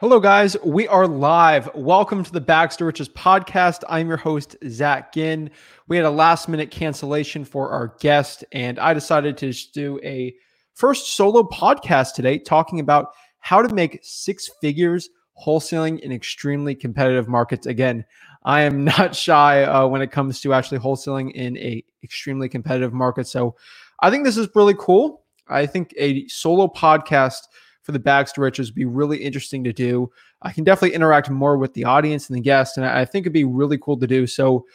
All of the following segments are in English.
Hello, guys. We are live. Welcome to the Baxter Riches podcast. I'm your host, Zach Ginn. We had a last-minute cancellation for our guest, and I decided to just do a first solo podcast today talking about how to make six figures wholesaling in extremely competitive markets. Again, I am not shy when it comes to actually wholesaling in an extremely competitive market. So I think this is really cool. I think a solo podcast for the Baxter Riches would be really interesting to do. I can definitely interact more with the audience and the guests, and I think it'd be really cool to do. So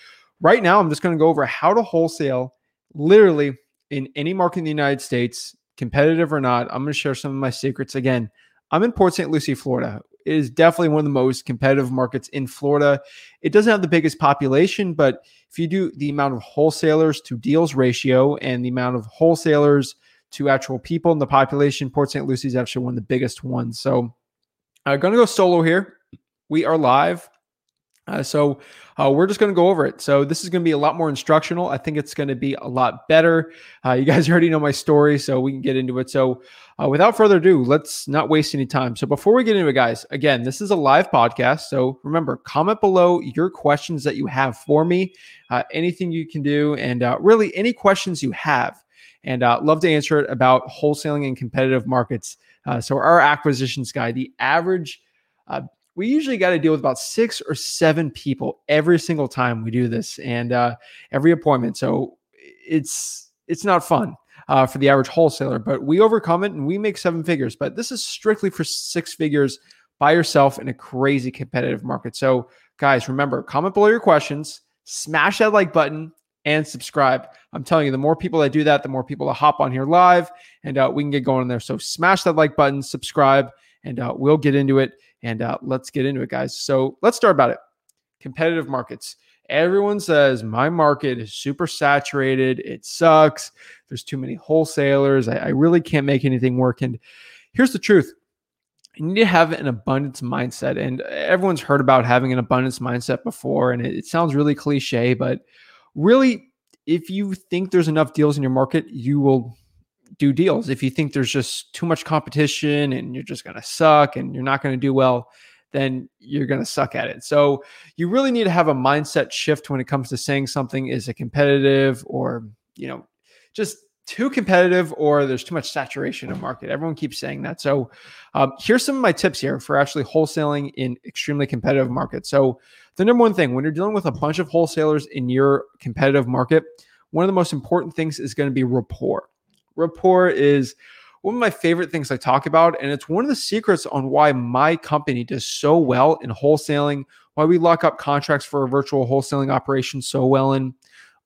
right now, I'm just going to go over how to wholesale literally in any market in the United States, competitive or not. I'm going to share some of my secrets. Again, I'm in Port St. Lucie, Florida. It is definitely one of the most competitive markets in Florida. It doesn't have the biggest population, but if you do the amount of wholesalers to deals ratio and the amount of wholesalers to actual people in the population, Port St. Lucie is actually one of the biggest ones. So I'm going to go solo here. We are live. We're just going to go over it. So this is going to be a lot more instructional. I think it's going to be a lot better. You guys already know my story, so we can get into it. So without further ado, let's not waste any time. So before we get into it, guys, again, this is a live podcast. So remember, comment below your questions that you have for me, anything you can do, and really any questions you have. And love to answer it about wholesaling in competitive markets. So our acquisitions guy, the average, we usually got to deal with about 6 or 7 people every single time we do this and every appointment. So it's not fun for the average wholesaler, but we overcome it and we make 7 figures. But this is strictly for 6 figures by yourself in a crazy competitive market. So guys, remember, comment below your questions, smash that like button, and subscribe. I'm telling you, the more people that do that, the more people that hop on here live, and we can get going there. So smash that like button, subscribe, and we'll get into it. And let's get into it, guys. So let's start about it. Competitive markets. Everyone says, my market is super saturated. It sucks. There's too many wholesalers. I really can't make anything work. And here's the truth. You need to have an abundance mindset. And everyone's heard about having an abundance mindset before. And it sounds really cliche, but really, if you think there's enough deals in your market, you will do deals. If you think there's just too much competition and you're just going to suck and you're not going to do well, then you're going to suck at it. So you really need to have a mindset shift when it comes to saying something is a competitive or, you know, just too competitive or there's too much saturation in the market. Everyone keeps saying that. So here's some of my tips here for actually wholesaling in extremely competitive markets. So the number one thing, when you're dealing with a bunch of wholesalers in your competitive market, one of the most important things is going to be rapport. Rapport is one of my favorite things I talk about, and it's one of the secrets on why my company does so well in wholesaling, why we lock up contracts for a virtual wholesaling operation so well, and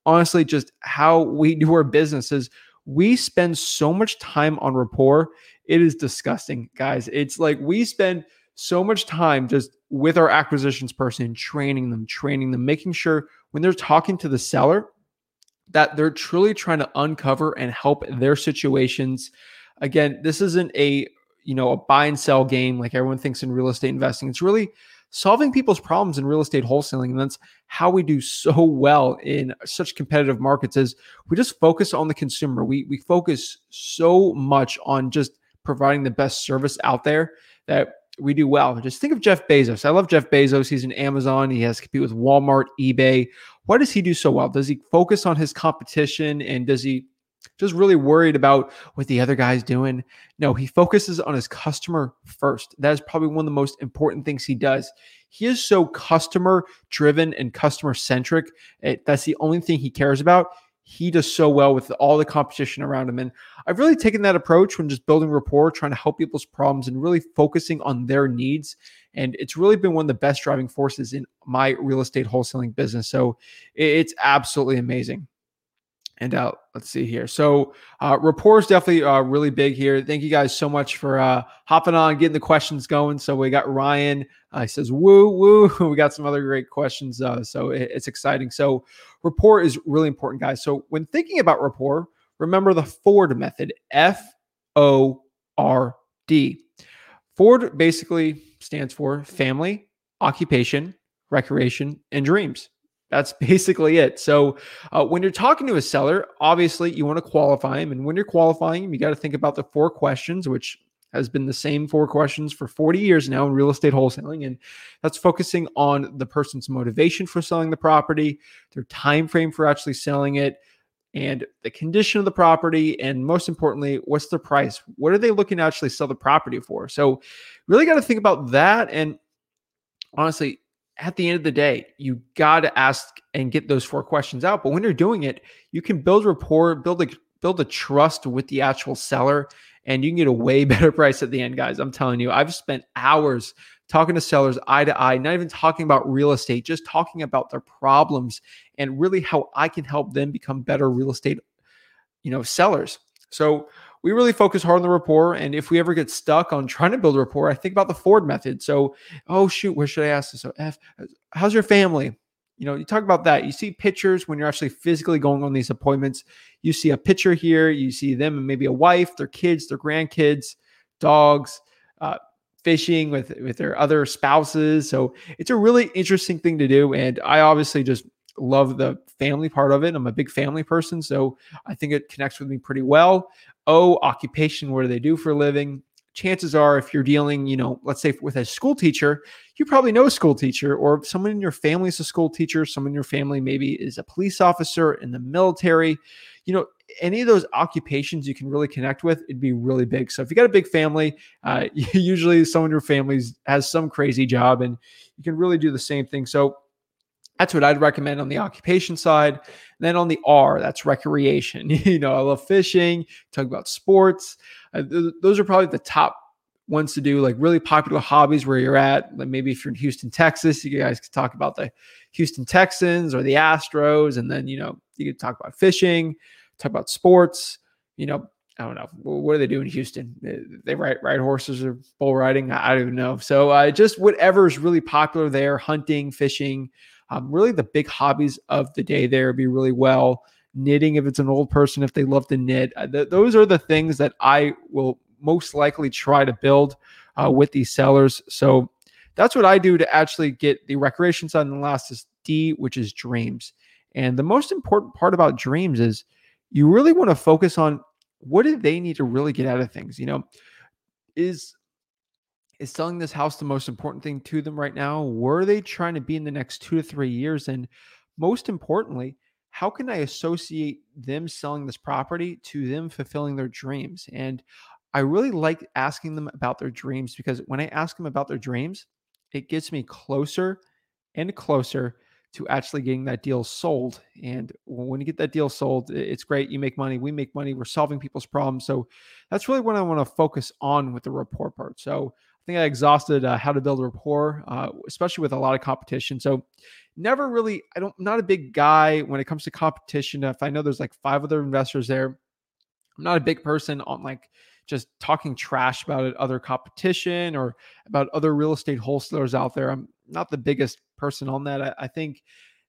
honestly, just how we do our business is we spend so much time on rapport. It is disgusting, guys. It's like we spend so much time just with our acquisitions person, training them, making sure when they're talking to the seller that they're truly trying to uncover and help their situations. Again, this isn't a buy and sell game like everyone thinks in real estate investing. It's really solving people's problems in real estate wholesaling. And that's how we do so well in such competitive markets is we just focus on the consumer. We focus so much on just providing the best service out there that we do well. Just think of Jeff Bezos. I love Jeff Bezos. He's in Amazon. He has to compete with Walmart, eBay. Why does he do so well? Does he focus on his competition and does he just really worried about what the other guy's doing? No, he focuses on his customer first. That is probably one of the most important things he does. He is so customer driven and customer centric. That's the only thing he cares about. He does so well with all the competition around him. And I've really taken that approach when just building rapport, trying to help people's problems and really focusing on their needs. And it's really been one of the best driving forces in my real estate wholesaling business. So it's absolutely amazing. And let's see here. So rapport is definitely really big here. Thank you guys so much for hopping on, getting the questions going. So we got Ryan. He says, woo. We got some other great questions. So it's exciting. So rapport is really important, guys. So when thinking about rapport, remember the Ford method, F-O-R-D. Ford basically stands for family, occupation, recreation, and dreams. That's basically it. So when you're talking to a seller, obviously you want to qualify him. And when you're qualifying him, you got to think about the 4 questions, which has been the same four questions for 40 years now in real estate wholesaling, and that's focusing on the person's motivation for selling the property, their time frame for actually selling it, and the condition of the property, and most importantly, what's the price? What are they looking to actually sell the property for? So really got to think about that, and honestly, at the end of the day, you got to ask and get those four questions out. But when you're doing it, you can build rapport, build a trust with the actual seller, and you can get a way better price at the end, guys. I'm telling you, I've spent hours talking to sellers eye to eye, not even talking about real estate, just talking about their problems and really how I can help them become better real estate, sellers. So we really focus hard on the rapport. And if we ever get stuck on trying to build rapport, I think about the Ford method. So, oh shoot, where should I ask this? So how's your family? You talk about that. You see pictures when you're actually physically going on these appointments. You see a picture here. You see them and maybe a wife, their kids, their grandkids, dogs, fishing with their other spouses. So it's a really interesting thing to do. And I obviously just love the family part of it. I'm a big family person, so I think it connects with me pretty well. Oh, occupation, what do they do for a living? Chances are, if you're dealing, let's say with a school teacher, you probably know a school teacher, or someone in your family is a school teacher, someone in your family maybe is a police officer in the military. Any of those occupations you can really connect with, it'd be really big. So if you got a big family, usually someone in your family has some crazy job, and you can really do the same thing. So that's what I'd recommend on the occupation side. And then on the R, that's recreation. I love fishing, talk about sports. Those are probably the top ones to do, like really popular hobbies where you're at. Like maybe if you're in Houston, Texas, you guys could talk about the Houston Texans or the Astros. And then, you could talk about fishing, talk about sports. I don't know. What do they do in Houston? They ride horses or bull riding? I don't even know. So just whatever is really popular there, hunting, fishing. Really the big hobbies of the day there would be really well. Knitting, if it's an old person, if they love to knit. Those are the things that I will most likely try to build with these sellers. So that's what I do to actually get the recreation side. And the last is D, which is dreams. And the most important part about dreams is you really want to focus on what do they need to really get out of things. Is selling this house the most important thing to them right now? Where are they trying to be in the next 2 to 3 years? And most importantly, how can I associate them selling this property to them fulfilling their dreams? And I really like asking them about their dreams, because when I ask them about their dreams, it gets me closer and closer to actually getting that deal sold. And when you get that deal sold, it's great. You make money, we make money, we're solving people's problems. So that's really what I want to focus on with the rapport part. So I think I exhausted how to build rapport, especially with a lot of competition. So never really, I'm not a big guy when it comes to competition. If I know there's like 5 other investors there, I'm not a big person on like just talking trash about it, other competition or about other real estate wholesalers out there. I'm not the biggest person on that. I think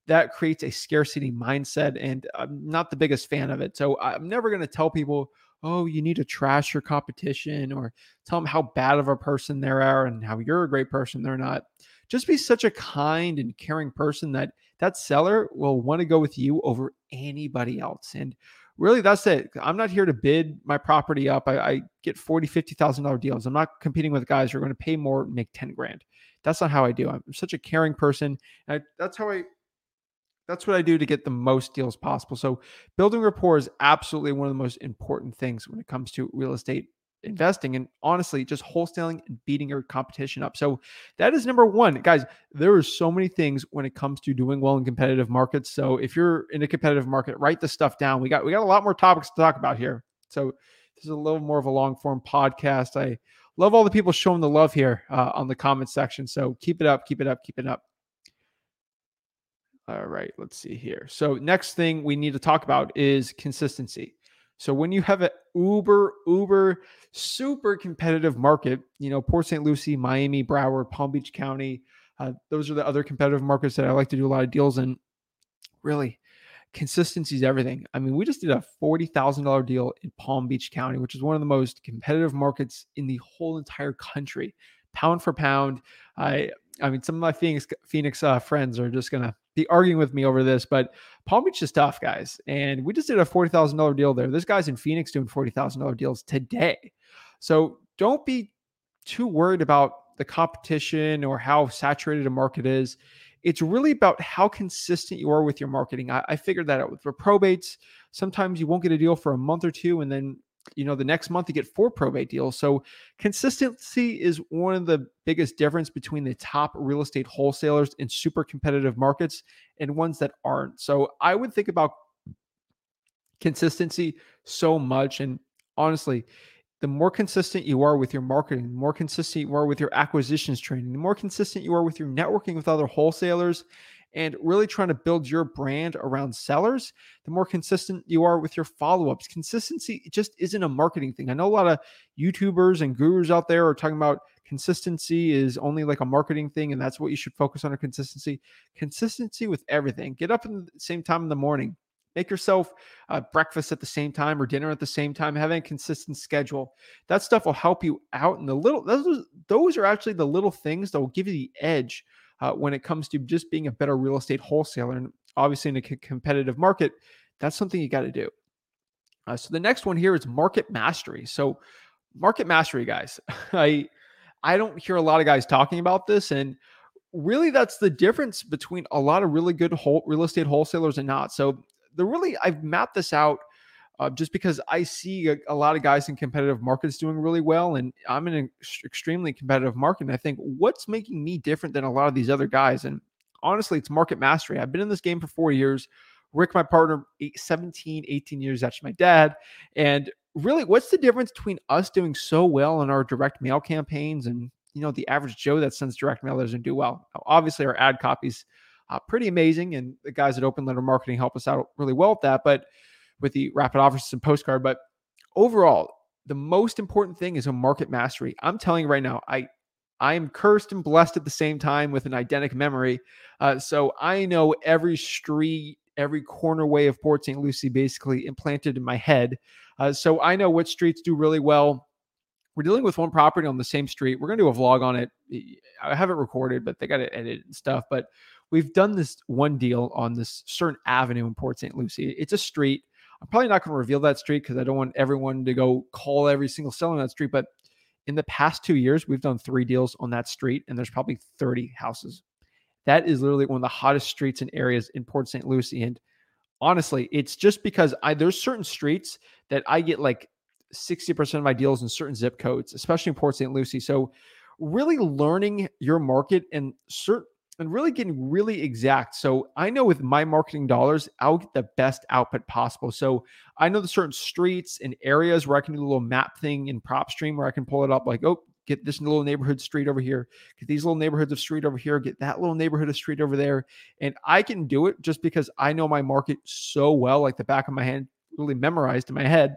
that creates a scarcity mindset, and I'm not the biggest fan of it. So I'm never going to tell people, oh, you need to trash your competition, or tell them how bad of a person they are and how you're a great person they're not. Just be such a kind and caring person that that seller will want to go with you over anybody else. And really, that's it. I'm not here to bid my property up. I get $40,000, $50,000 deals. I'm not competing with guys who are going to pay more and make 10 grand. That's not how I do. I'm such a caring person. And that's what I do to get the most deals possible. So building rapport is absolutely one of the most important things when it comes to real estate investing, and honestly, just wholesaling and beating your competition up. So that is number one, guys. There are so many things when it comes to doing well in competitive markets. So if you're in a competitive market, write this stuff down. We got a lot more topics to talk about here. So this is a little more of a long form podcast. I love all the people showing the love here on the comment section. So keep it up. All right, let's see here. So next thing we need to talk about is consistency. So when you have an uber super competitive market, Port St. Lucie, Miami, Broward, Palm Beach County, those are the other competitive markets that I like to do a lot of deals in. Really, consistency is everything. I mean, we just did a $40,000 deal in Palm Beach County, which is one of the most competitive markets in the whole entire country, pound for pound. I mean, some of my Phoenix friends are just going to be arguing with me over this, but Palm Beach is tough, guys. And we just did a $40,000 deal there. There's guys in Phoenix doing $40,000 deals today. So don't be too worried about the competition or how saturated a market is. It's really about how consistent you are with your marketing. I figured that out with the probates. Sometimes you won't get a deal for a month or two, and then the next month you get 4 probate deals. So consistency is one of the biggest difference between the top real estate wholesalers in super competitive markets and ones that aren't. So I would think about consistency so much. And honestly, the more consistent you are with your marketing, the more consistent you are with your acquisitions training, the more consistent you are with your networking with other wholesalers and really trying to build your brand around sellers, the more consistent you are with your follow-ups. Consistency just isn't a marketing thing. I know a lot of YouTubers and gurus out there are talking about consistency is only like a marketing thing, and that's what you should focus on, consistency. Consistency with everything. Get up at the same time in the morning. Make yourself breakfast at the same time or dinner at the same time. Having a consistent schedule. That stuff will help you out. And those are actually the little things that will give you the edge when it comes to just being a better real estate wholesaler. And obviously in a competitive market, that's something you got to do. So the next one here is market mastery. So market mastery, guys, I don't hear a lot of guys talking about this, and really that's the difference between a lot of really good real estate wholesalers and not. So I've mapped this out just because I see a lot of guys in competitive markets doing really well, and I'm in an extremely competitive market. And I think, what's making me different than a lot of these other guys? And honestly, it's market mastery. I've been in this game for 4 years. Rick, my partner, 18 years, actually my dad. And really, what's the difference between us doing so well in our direct mail campaigns and the average Joe that sends direct mail doesn't do well? Now, obviously, our ad copies pretty amazing. And the guys at Open Letter Marketing help us out really well with that, but with the rapid offers and postcard. But overall, the most important thing is a market mastery. I'm telling you right now, I am cursed and blessed at the same time with an eidetic memory. So I know every street, every corner way of Port St. Lucie basically implanted in my head. So I know what streets do really well. We're dealing with one property on the same street. We're going to do a vlog on it. I have it recorded, but they got to edit and stuff. But we've done this one deal on this certain avenue in Port St. Lucie. It's a street. I'm probably not going to reveal that street because I don't want everyone to go call every single seller on that street. But in the past 2 years, we've done 3 deals on that street, and there's probably 30 houses. That is literally one of the hottest streets and areas in Port St. Lucie. And honestly, it's just because there's certain streets that I get like 60% of my deals in certain zip codes, especially in Port St. Lucie. So really learning your market and really getting really exact. So I know with my marketing dollars, I'll get the best output possible. So I know the certain streets and areas where I can do a little map thing in PropStream where I can pull it up like, oh, get this little neighborhood street over here, get these little neighborhoods of street over here, get that little neighborhood of street over there. And I can do it just because I know my market so well, like the back of my hand, really memorized in my head,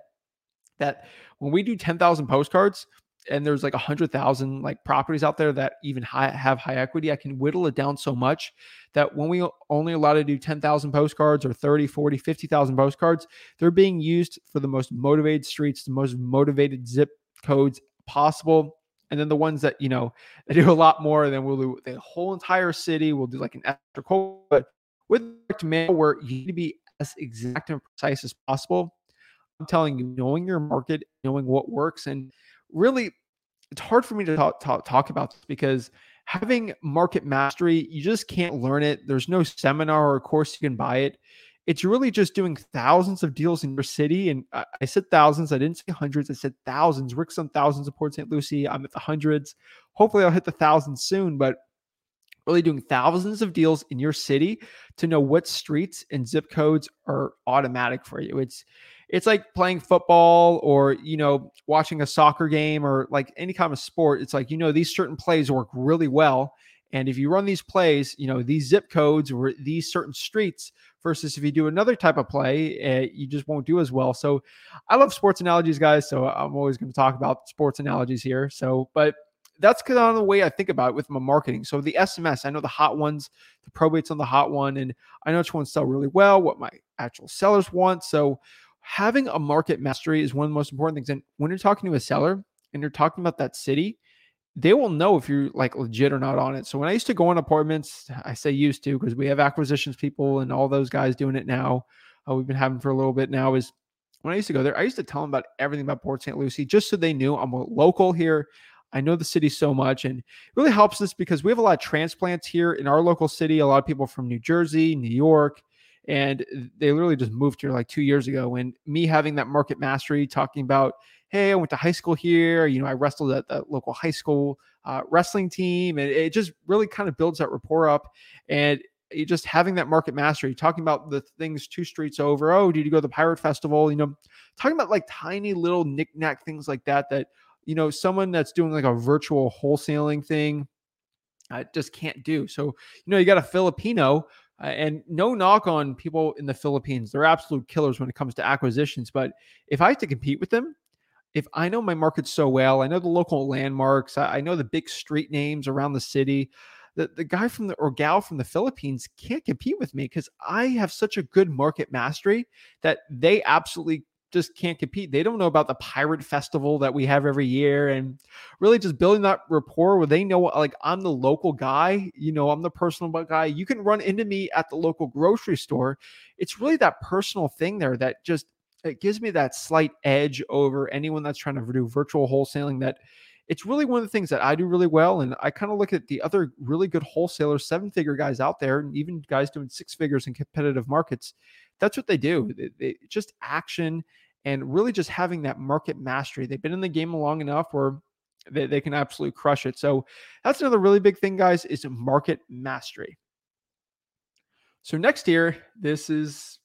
that when we do 10,000 postcards and there's like 100,000 like properties out there that even have high equity, I can whittle it down so much that when we only allow to do 10,000 postcards or 30, 40, 50,000 postcards, they're being used for the most motivated streets, the most motivated zip codes possible. And then the ones that, they do a lot more, then we'll do the whole entire city. We'll do like an extra call, but with direct mail where you need to be as exact and precise as possible. I'm telling you, knowing your market, knowing what works, and really, it's hard for me to talk about this because having market mastery, you just can't learn it. There's no seminar or course you can buy it. It's really just doing thousands of deals in your city, and I said thousands. I didn't say hundreds. I said thousands. Rick's on thousands of Port St. Lucie. I'm at the hundreds. Hopefully, I'll hit the thousands soon, but really doing thousands of deals in your city to know what streets and zip codes are automatic for you. It's like playing football or, watching a soccer game or like any kind of sport. It's like, these certain plays work really well. And if you run these plays, these zip codes or these certain streets versus if you do another type of play, you just won't do as well. So I love sports analogies, guys. So I'm always going to talk about sports analogies here. But that's kind of the way I think about it with my marketing. So the SMS, I know the hot ones, the probates on the hot one, and I know which ones sell really well, what my actual sellers want. So having a market mastery is one of the most important things. And when you're talking to a seller and you're talking about that city, they will know if you're like legit or not on it. So when I used to go on appointments, I say used to because we have acquisitions people and all those guys doing it now. We've been having for a little bit now is when I used to go there, I used to tell them about everything about Port St. Lucie, just so they knew I'm a local here. I know the city so much, and it really helps us because we have a lot of transplants here in our local city. A lot of people from New Jersey, New York, and they literally just moved here like 2 years ago. And me having that market mastery, talking about, hey, I went to high school here. You know, I wrestled at the local high school wrestling team. And it just really kind of builds that rapport up. And you just having that market mastery, talking about the things 2 streets over. Oh, did you go to the Pirate Festival? You know, talking about like tiny little knickknack things like that, that, you know, someone that's doing like a virtual wholesaling thing just can't do. So, you know, you got a Filipino, and no knock on people in the Philippines. They're absolute killers when it comes to acquisitions. But if I have to compete with them, if I know my market so well, I know the local landmarks, I know the big street names around the city, the guy from the, or gal from the Philippines can't compete with me because I have such a good market mastery that they absolutely just can't compete. They don't know about the Pirate Festival that we have every year, and really just building that rapport where they know, like, I'm the local guy, you know, I'm the personal guy. You can run into me at the local grocery store. It's really that personal thing there that just, it gives me that slight edge over anyone that's trying to do virtual wholesaling. That it's really one of the things that I do really well. And I kind of look at the other really good wholesalers, 7-figure guys out there, and even guys doing 6 figures in competitive markets. That's what they do. They just action and really just having that market mastery. They've been in the game long enough where they can absolutely crush it. So that's another really big thing, guys, is market mastery. So next here, this is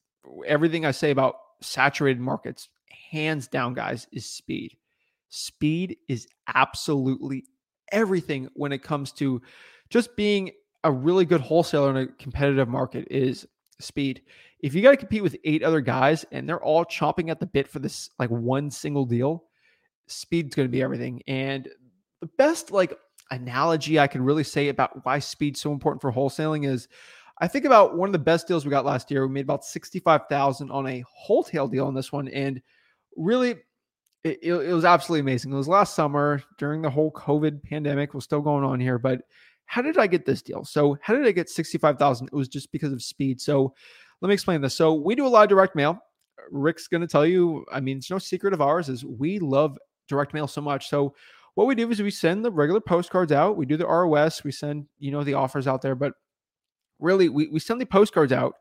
everything I say about saturated markets, hands down, guys, is speed. Speed is absolutely everything when it comes to just being a really good wholesaler in a competitive market is speed. If you got to compete with 8 other guys and they're all chomping at the bit for this, like, one single deal, speed's going to be everything. And the best, like, analogy I can really say about why speed's so important for wholesaling is, I think about one of the best deals we got last year. We made about $65,000 on a wholesale deal on this one. And really, it was absolutely amazing. It was last summer during the whole COVID pandemic. We're still going on here, but how did I get this deal? So how did I get $65,000? It was just because of speed. So let me explain this. So we do a lot of direct mail. Rick's going to tell you, I mean, it's no secret of ours is we love direct mail so much. So what we do is we send the regular postcards out. We do the ROS. We send, you know, the offers out there, but really, we send the postcards out,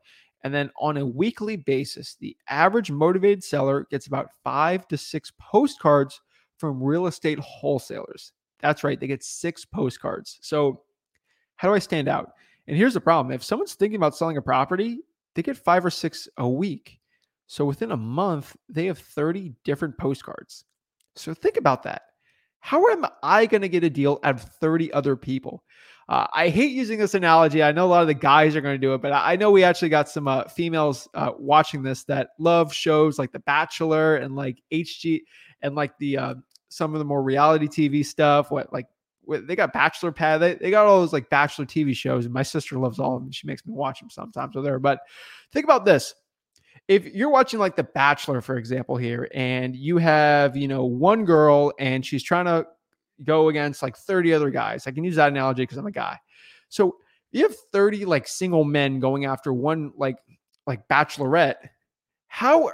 and then on a weekly basis, the average motivated seller gets about 5 to 6 postcards from real estate wholesalers. That's right. They get 6 postcards. So how do I stand out? And here's the problem. If someone's thinking about selling a property, they get 5 or 6 a week. So within a month, they have 30 different postcards. So think about that. How am I going to get a deal out of 30 other people? I hate using this analogy. I know a lot of the guys are going to do it, but I know we actually got some females watching this that love shows like The Bachelor and like HG and like the some of the more reality TV stuff. They got Bachelor Pad. They got all those like Bachelor TV shows, and my sister loves all of them. She makes me watch them sometimes with her. But think about this. If you're watching like The Bachelor, for example, here, and you have, you know, one girl and she's trying to go against like 30 other guys. I can use that analogy because I'm a guy. So you have 30 like single men going after one like bachelorette. How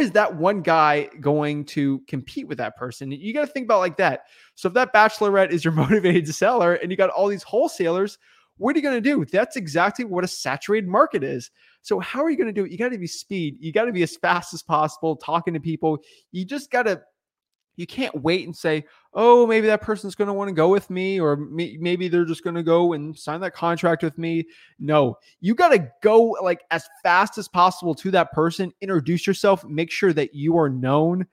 is that one guy going to compete with that person? You got to think about like that. So if that bachelorette is your motivated seller and you got all these wholesalers, what are you going to do? That's exactly what a saturated market is. So how are you going to do it? You got to be speed. You got to be as fast as possible talking to people. You just got to, you can't wait and say, oh, maybe that person's going to want to go with me, or maybe they're just going to go and sign that contract with me. No, you got to go like as fast as possible to that person, introduce yourself, make sure that you are known.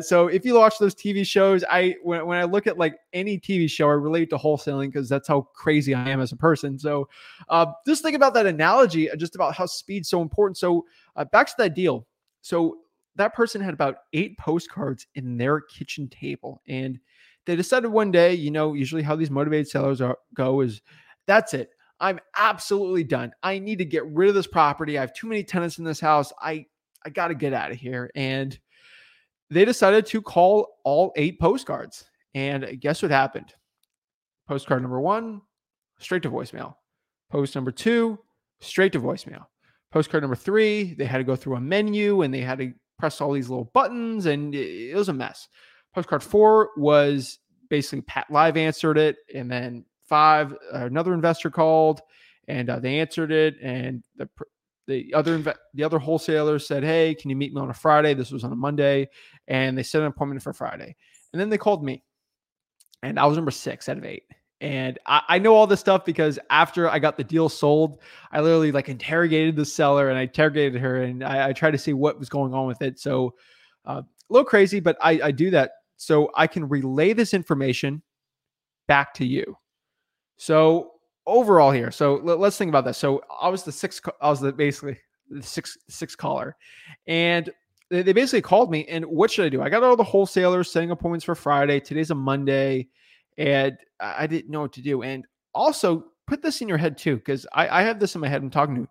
So if you watch those TV shows, when I look at like any TV show, I relate to wholesaling because that's how crazy I am as a person. So just think about that analogy, just about how speed's so important. So back to that deal. So that person had about 8 postcards in their kitchen table, and they decided one day, you know, usually how these motivated sellers go is, that's it. I'm absolutely done. I need to get rid of this property. I have too many tenants in this house. I got to get out of here. And they decided to call all 8 postcards. And guess what happened? Postcard number 1, straight to voicemail. Post number 2, straight to voicemail. Postcard number 3, they had to go through a menu and they had to press all these little buttons, and it was a mess. Postcard 4 was basically Pat Live answered it, and then 5, another investor called, and they answered it, and the other wholesaler said, "Hey, can you meet me on a Friday?" This was on a Monday, and they set an appointment for Friday, and then they called me, and I was number 6 out of 8. And I know all this stuff because after I got the deal sold, I literally like interrogated the seller, and I interrogated her, and I tried to see what was going on with it. So a little crazy, but I do that so I can relay this information back to you. So overall here, so let's think about that. So I was basically the sixth caller, and they basically called me, and what should I do? I got all the wholesalers setting appointments for Friday. Today's a Monday, and I didn't know what to do. And also put this in your head too, because I have this in my head. I'm talking to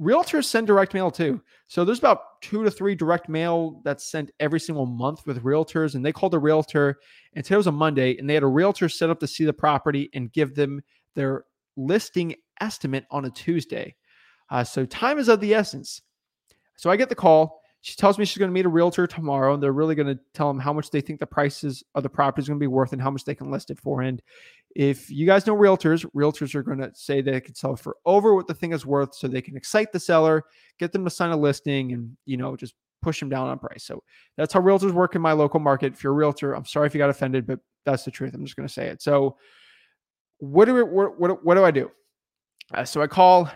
realtors send direct mail too. So there's about 2 to 3 direct mail that's sent every single month with realtors. And they called a realtor, and today was a Monday, and they had a realtor set up to see the property and give them their listing estimate on a Tuesday. So time is of the essence. So I get the call. She tells me she's going to meet a realtor tomorrow, and they're really going to tell them how much they think the prices of the property is going to be worth and how much they can list it for. And if you guys know realtors are going to say they could sell for over what the thing is worth, so they can excite the seller, get them to sign a listing, and, you know, just push them down on price. So that's how realtors work in my local market. If you're a realtor, I'm sorry if you got offended, but that's the truth. I'm just going to say it. So what do I do? So I call.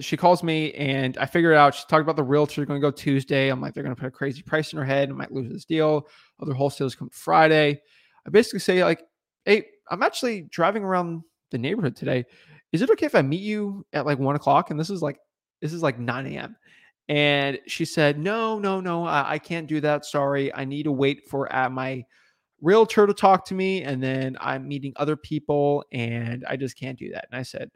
She calls me, and I figure it out. She's talking about the realtor going to go Tuesday. I'm like, they're going to put a crazy price in her head. I might lose this deal. Other wholesalers come Friday. I basically say, like, "Hey, I'm actually driving around the neighborhood today. Is it okay if I meet you at like 1 o'clock? And this is like 9 a.m. And she said, no, I can't do that. Sorry. I need to wait for my realtor to talk to me. And then I'm meeting other people, and I just can't do that." And I said,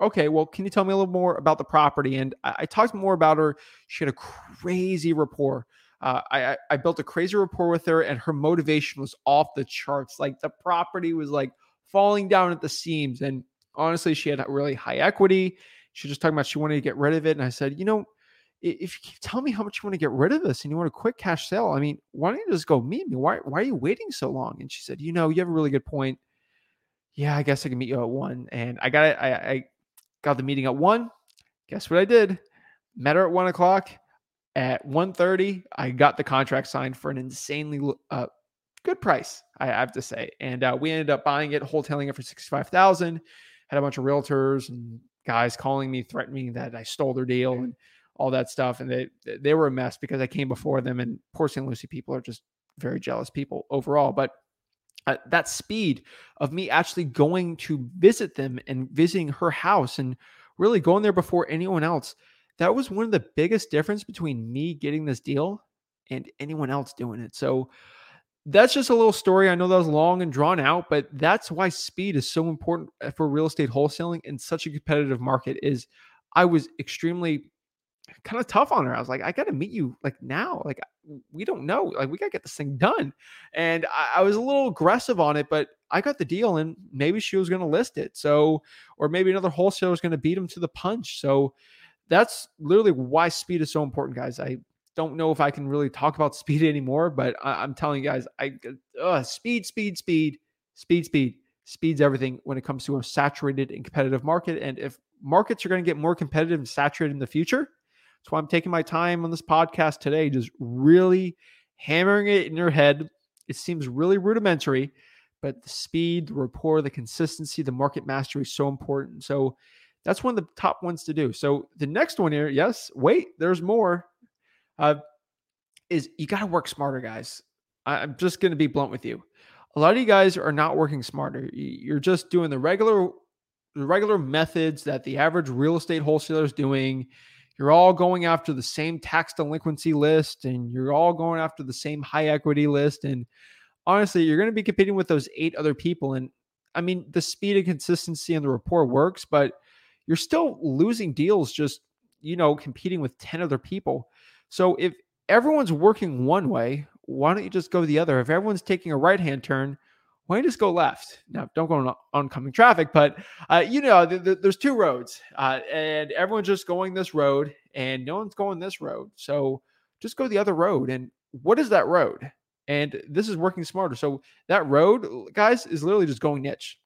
"Okay, well, can you tell me a little more about the property?" And I talked more about her. She had a crazy rapport. I built a crazy rapport with her, and her motivation was off the charts. Like, the property was like falling down at the seams. And honestly, she had a really high equity. She was just talking about she wanted to get rid of it. And I said, "You know, if you tell me how much you want to get rid of this and you want a quick cash sale, I mean, why don't you just go meet me? Why are you waiting so long?" And she said, "You know, you have a really good point. Yeah, I guess I can meet you at 1. And I got it. Got the meeting at 1. Guess what I did? Met her at 1 o'clock. At 1:30, I got the contract signed for an insanely good price, I have to say. And we ended up buying it, wholesaling it for $65,000. Had a bunch of realtors and guys calling me, threatening that I stole their deal and all that stuff. And they were a mess because I came before them. And Port St. Lucie people are just very jealous people overall. But that speed of me actually going to visit them and visiting her house and really going there before anyone else, that was one of the biggest difference between me getting this deal and anyone else doing it. So that's just a little story. I know that was long and drawn out, but that's why speed is so important for real estate wholesaling in such a competitive market. Is I was extremely kind of tough on her. I was like, "I got to meet you like now. Like, we don't know, like, we got to get this thing done." And I was a little aggressive on it, but I got the deal, and maybe she was going to list it. So, or maybe another wholesaler was going to beat him to the punch. So that's literally why speed is so important, guys. I don't know if I can really talk about speed anymore, but I'm telling you guys, speed. Speed's everything when it comes to a saturated and competitive market. And if markets are going to get more competitive and saturated in the future, that's why I'm taking my time on this podcast today, just really hammering it in your head. It seems really rudimentary, but the speed, the rapport, the consistency, the market mastery is so important. So that's one of the top ones to do. So the next one here, yes, wait, there's more, is you got to work smarter, guys. I'm just going to be blunt with you. A lot of you guys are not working smarter. You're just doing the regular methods that the average real estate wholesaler is doing. You're all going after the same tax delinquency list, and you're all going after the same high equity list. And honestly, you're going to be competing with those 8 other people. And I mean, the speed and consistency and the rapport works, but you're still losing deals just, you know, competing with 10 other people. So if everyone's working one way, why don't you just go the other? If everyone's taking a right-hand turn, why don't you just go left? Now, don't go on oncoming traffic, but you know, there's 2 roads, and everyone's just going this road, and no one's going this road. So just go the other road. And what is that road? And this is working smarter. So that road, guys, is literally just going niche.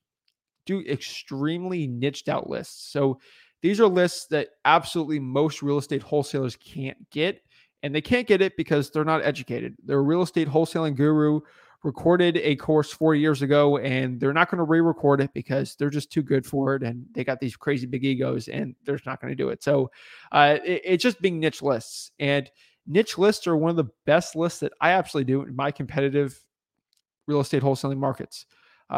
Do extremely niched out lists. So these are lists that absolutely most real estate wholesalers can't get. And they can't get it because they're not educated. Their real estate wholesaling guru recorded a course 4 years ago, and they're not going to re-record it because they're just too good for it. And they got these crazy big egos, and they're just not going to do it. So it's just being niche lists. And niche lists are one of the best lists that I absolutely do in my competitive real estate wholesaling markets.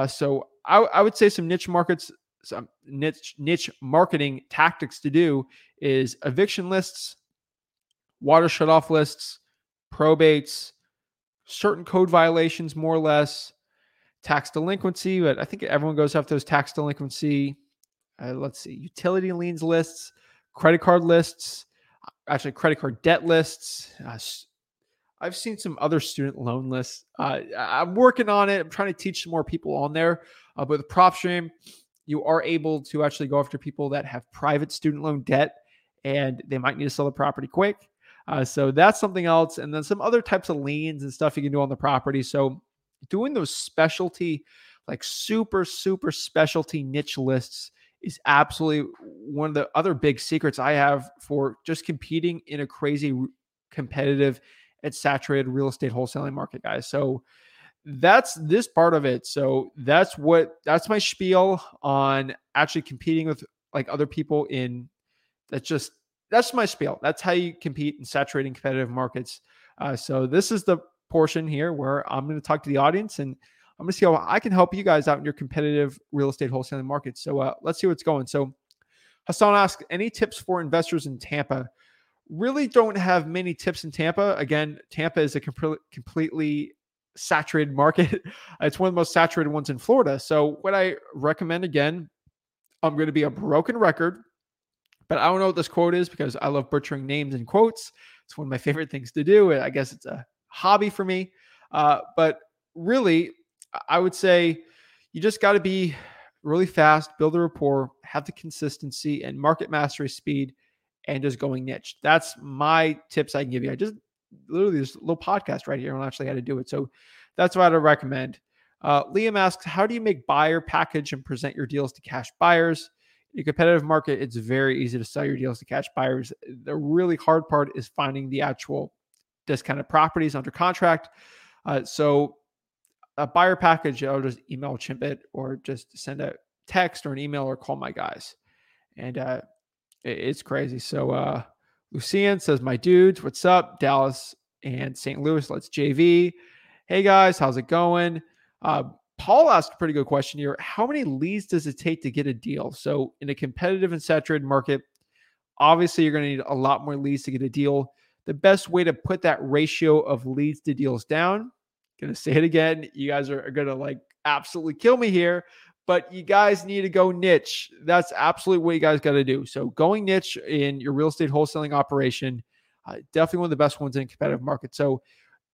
So I would say some niche markets, some niche marketing tactics to do is eviction lists, water shutoff lists, probates, certain code violations, more or less, tax delinquency. But I think everyone goes after those tax delinquency. Let's see, utility liens lists, credit card lists, actually credit card debt lists. I've seen some other student loan lists. I'm working on it. I'm trying to teach more people on there. But with PropStream, you are able to actually go after people that have private student loan debt and they might need to sell the property quick. So that's something else. And then some other types of liens and stuff you can do on the property. So doing those specialty, like super, super specialty niche lists is absolutely one of the other big secrets I have for just competing in a crazy competitive and saturated real estate wholesaling market, guys. So that's this part of it. So that's my spiel on actually competing with like other people in that's my spiel. That's how you compete in saturating competitive markets. So this is the portion here where I'm going to talk to the audience, and I'm going to see how I can help you guys out in your competitive real estate wholesaling market. So let's see what's going. So Hassan asks, any tips for investors in Tampa? Really don't have many tips in Tampa. Again, Tampa is a completely saturated market. It's one of the most saturated ones in Florida. So what I recommend, again, I'm going to be a broken record, but I don't know what this quote is because I love butchering names and quotes. It's one of my favorite things to do. I guess it's a hobby for me. But really, I would say you just got to be really fast, build the rapport, have the consistency and market mastery speed, and just going niche. That's my tips I can give you. I just literally this little podcast right here on actually how to do it. So that's what I'd recommend. Liam asks, how do you make buyer package and present your deals to cash buyers? In a competitive market, it's very easy to sell your deals to cash buyers. The really hard part is finding the actual discounted properties under contract. So a buyer package, I'll just email Chimpit or just send a text or an email or call my guys. And it's crazy. So Lucian says, my dudes, what's up? Dallas and St. Louis, let's JV. Hey guys, how's it going? Paul asked a pretty good question here. How many leads does it take to get a deal? So in a competitive and saturated market, obviously you're going to need a lot more leads to get a deal. The best way to put that ratio of leads to deals down, going to say it again. You guys are going to like absolutely kill me here, but you guys need to go niche. That's absolutely what you guys got to do. So going niche in your real estate wholesaling operation, definitely one of the best ones in a competitive market. So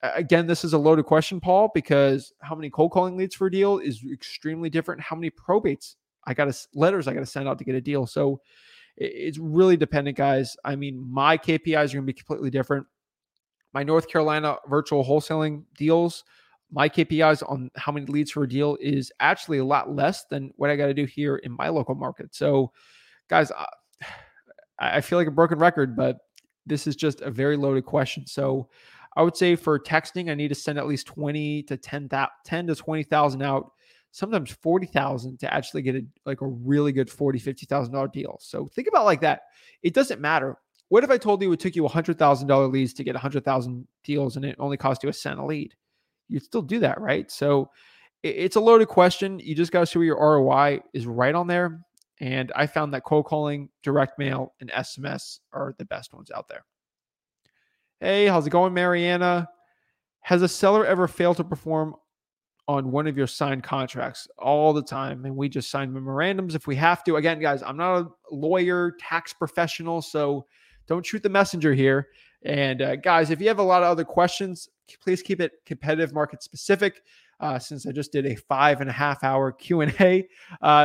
again, this is a loaded question, Paul, because how many cold calling leads for a deal is extremely different. How many probates letters I got to send out to get a deal. So it's really dependent, guys. I mean, my KPIs are going to be completely different. My North Carolina virtual wholesaling deals, my KPIs on how many leads for a deal is actually a lot less than what I got to do here in my local market. So guys, I feel like a broken record, but this is just a very loaded question. So I would say for texting, I need to send at least 10 to 20,000 out, sometimes 40,000 to actually get a really good $40,000, $50,000 deal. So think about like that. It doesn't matter. What if I told you it took you $100,000 leads to get 100,000 deals and it only cost you a cent a lead? You'd still do that, right? So it's a loaded question. You just got to see where your ROI is right on there. And I found that cold calling, direct mail, and SMS are the best ones out there. Hey, how's it going, Mariana? Has a seller ever failed to perform on one of your signed contracts? All the time. And we just sign memorandums if we have to. Again, guys, I'm not a lawyer, tax professional, so don't shoot the messenger here. And guys, if you have a lot of other questions, please keep it competitive market specific, since I just did a 5.5 hour Q&A.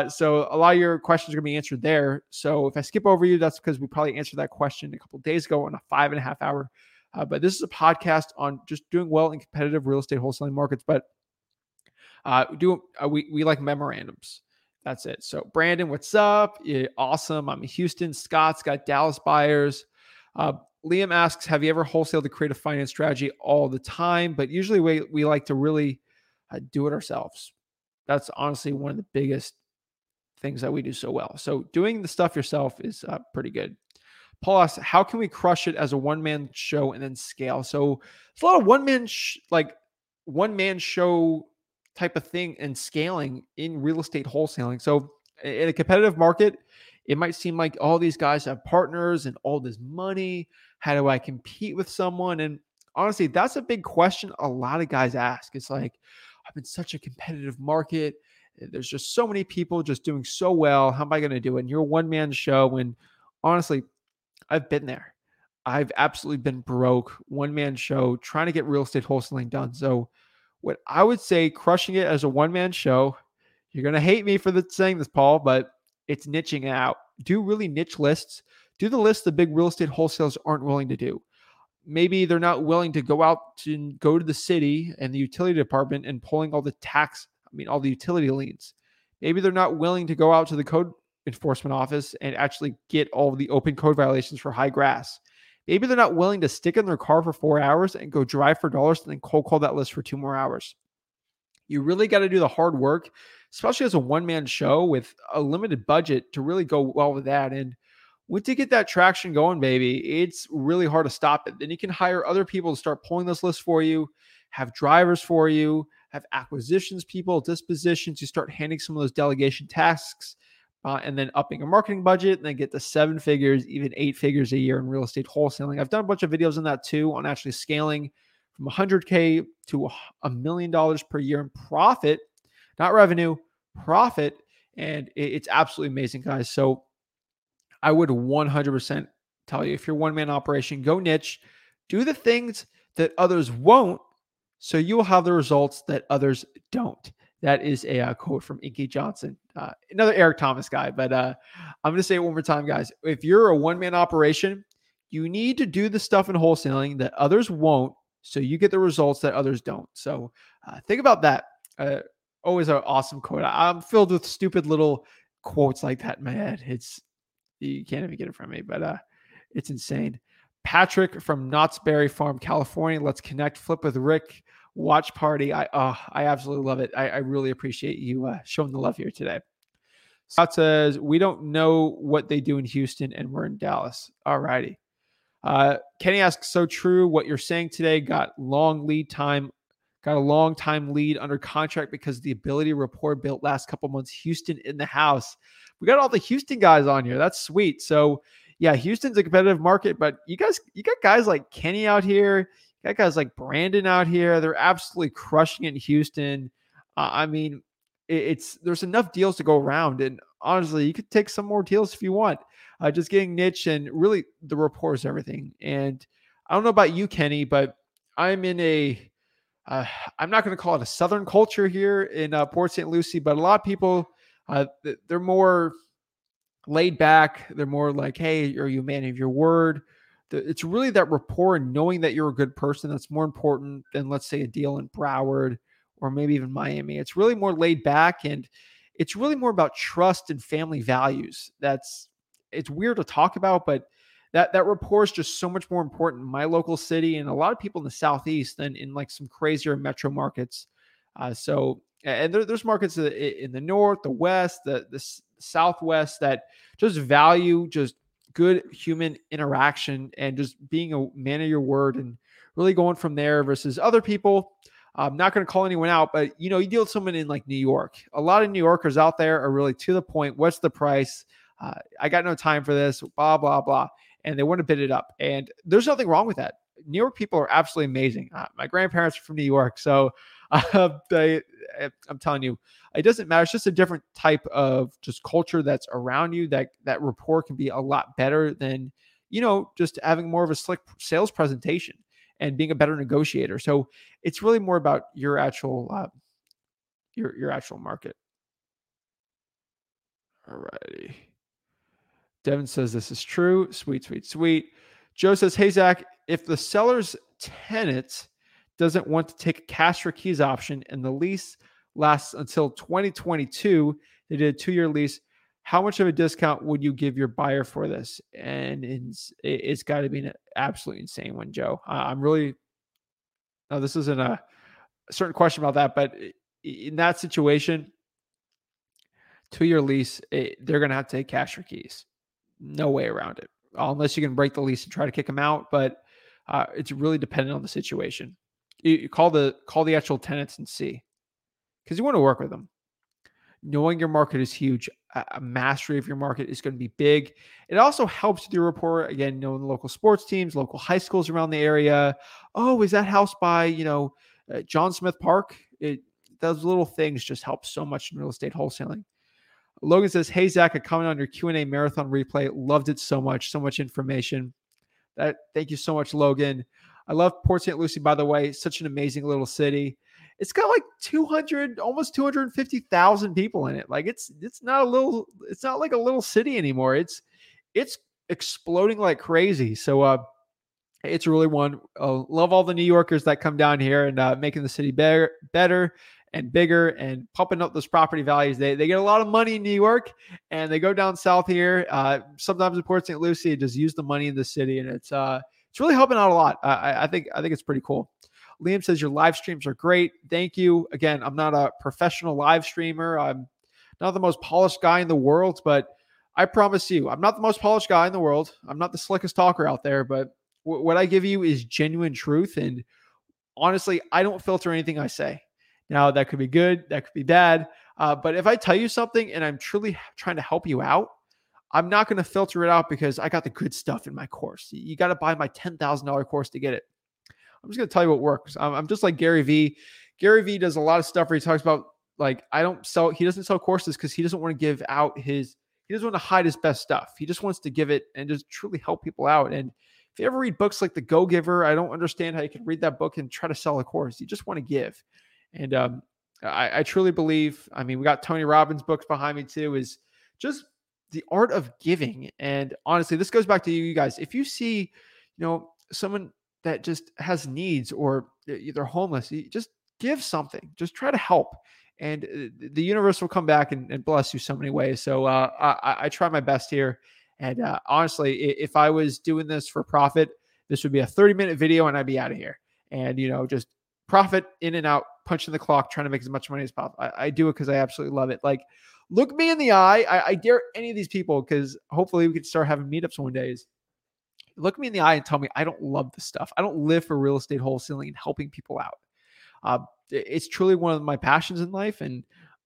So a lot of your questions are going to be answered there. So if I skip over you, that's because we probably answered that question a couple of days ago on a 5.5 hour But this is a podcast on just doing well in competitive real estate wholesaling markets. But we like memorandums. That's it. So Brandon, what's up? Yeah, awesome. I'm in Houston. Scott's got Dallas buyers. Liam asks, have you ever wholesaled the creative finance strategy all the time? But usually we like to really do it ourselves. That's honestly one of the biggest things that we do so well. So doing the stuff yourself is pretty good. Paul asks, how can we crush it as a one-man show and then scale? So it's a lot of one-man show type of thing and scaling in real estate wholesaling. So in a competitive market, it might seem like all these guys have partners and all this money. How do I compete with someone? And honestly, that's a big question a lot of guys ask. It's like, I'm in such a competitive market. There's just so many people just doing so well. How am I going to do it? And you're a one-man show. And honestly, I've been there. I've absolutely been broke, one-man show, trying to get real estate wholesaling done. So what I would say, crushing it as a one-man show, you're going to hate me for saying this, Paul, but it's niching out. Do really niche lists. Do the lists the big real estate wholesalers aren't willing to do. Maybe they're not willing to go to the city and the utility department and pulling all the utility liens. Maybe they're not willing to go out to the code enforcement office and actually get all the open code violations for high grass. Maybe they're not willing to stick in their car for 4 hours and go drive for dollars and then cold call that list for 2 more hours. You really got to do the hard work, especially as a one-man show with a limited budget, to really go well with that. And once you get that traction going, baby, it's really hard to stop it. Then you can hire other people to start pulling this list for you, have drivers for you, have acquisitions people, dispositions. You start handing some of those delegation tasks and then upping your marketing budget and then get to 7 figures, even 8 figures a year in real estate wholesaling. I've done a bunch of videos on that too, on actually scaling from $100K to $1 million per year in profit, not revenue, profit. And it's absolutely amazing, guys. So I would 100% tell you, if you're a one-man operation, go niche, do the things that others won't, so you will have the results that others don't. That is a quote from Inky Johnson, another Eric Thomas guy. But I'm going to say it one more time, guys. If you're a one-man operation, you need to do the stuff in wholesaling that others won't, so you get the results that others don't. So think about that. Always an awesome quote. I'm filled with stupid little quotes like that in my head. You can't even get it from me, but it's insane. Patrick from Knott's Berry Farm, California. Let's connect. Flip with Rick. Watch party. I absolutely love it. I really appreciate you showing the love here today. Scott says, we don't know what they do in Houston and we're in Dallas. All righty. Kenny asks, so true. What you're saying today, got a long time lead under contract because the ability rapport built last couple months. Houston in the house. We got all the Houston guys on here. That's sweet. So yeah, Houston's a competitive market, but you got guys like Kenny out here. You got guys like Brandon out here. They're absolutely crushing it in Houston. I mean, there's enough deals to go around. And honestly, you could take some more deals if you want. Just getting niche and really the rapport is everything. And I don't know about you, Kenny, but I'm in I'm not going to call it a Southern culture here in Port St. Lucie, but a lot of people, they're more laid back. They're more like, hey, are you a man of your word? It's really that rapport and knowing that you're a good person that's more important than, let's say, a deal in Broward or maybe even Miami. It's really more laid back, and it's really more about trust and family values. It's weird to talk about, but that rapport is just so much more important in my local city and a lot of people in the Southeast than in like some crazier metro markets. And there's markets in the north, the west, the southwest that just value just good human interaction and just being a man of your word and really going from there versus other people. I'm not going to call anyone out, but you deal with someone in like New York. A lot of New Yorkers out there are really to the point. What's the price? I got no time for this, blah, blah, blah. And they want to bid it up. And there's nothing wrong with that. New York people are absolutely amazing. My grandparents are from New York. So I'm telling you, it doesn't matter. It's just a different type of just culture that's around you. That rapport can be a lot better than, just having more of a slick sales presentation and being a better negotiator. So it's really more about your actual market. All righty. Devin says this is true. Sweet. Joe says, hey, Zach, if the seller's tenant doesn't want to take a cash for keys option and the lease lasts until 2022, they did a 2-year lease, how much of a discount would you give your buyer for this? And it's got to be an absolutely insane one, Joe. This isn't a certain question about that, but in that situation, 2-year lease, they're going to have to take cash for keys. No way around it, unless you can break the lease and try to kick them out. But it's really dependent on the situation. You call the actual tenants and see, because you want to work with them. Knowing your market is huge. A mastery of your market is going to be big. It also helps with your rapport. Again, knowing the local sports teams, local high schools around the area. Oh, is that house by, John Smith Park? Those little things just help so much in real estate wholesaling. Logan says, hey, Zach, I comment on your Q&A marathon replay. Loved it so much information. Thank you so much, Logan. I love Port St. Lucie, by the way. Such an amazing little city. It's got like 200, almost 250,000 people in it. Like it's not like a little city anymore. It's exploding like crazy. So it's really one. Love all the New Yorkers that come down here and making the city better and bigger and pumping up those property values. They get a lot of money in New York and they go down south here. Sometimes in Port St. Lucie, just use the money in the city, and it's really helping out a lot. I think it's pretty cool. Liam says your live streams are great. Thank you. Again, I'm not a professional live streamer. I'm not the most polished guy in the world, but I promise you, I'm not the most polished guy in the world. I'm not the slickest talker out there, but what I give you is genuine truth. And honestly, I don't filter anything I say. Now, that could be good. That could be bad. But if I tell you something and I'm truly trying to help you out, I'm not going to filter it out, because I got the good stuff in my course. You got to buy my $10,000 course to get it. I'm just going to tell you what works. I'm just like Gary V. Gary V does a lot of stuff where he talks about, like, he doesn't sell courses because he doesn't want to give out he doesn't want to hide his best stuff. He just wants to give it and just truly help people out. And if you ever read books like The Go-Giver, I don't understand how you can read that book and try to sell a course. You just want to give. And I truly believe, we got Tony Robbins' books behind me too, is just the art of giving. And honestly, this goes back to you guys. If you see, someone that just has needs or they're homeless, you just give something, just try to help. And the universe will come back and bless you so many ways. So I try my best here. And honestly, if I was doing this for profit, this would be a 30-minute video and I'd be out of here. And, just profit in and out, punching the clock, trying to make as much money as possible. I do it because I absolutely love it. Like, look me in the eye. I dare any of these people, because hopefully we can start having meetups one day. Look me in the eye and tell me I don't love this stuff. I don't live for real estate wholesaling and helping people out. It's truly one of my passions in life. And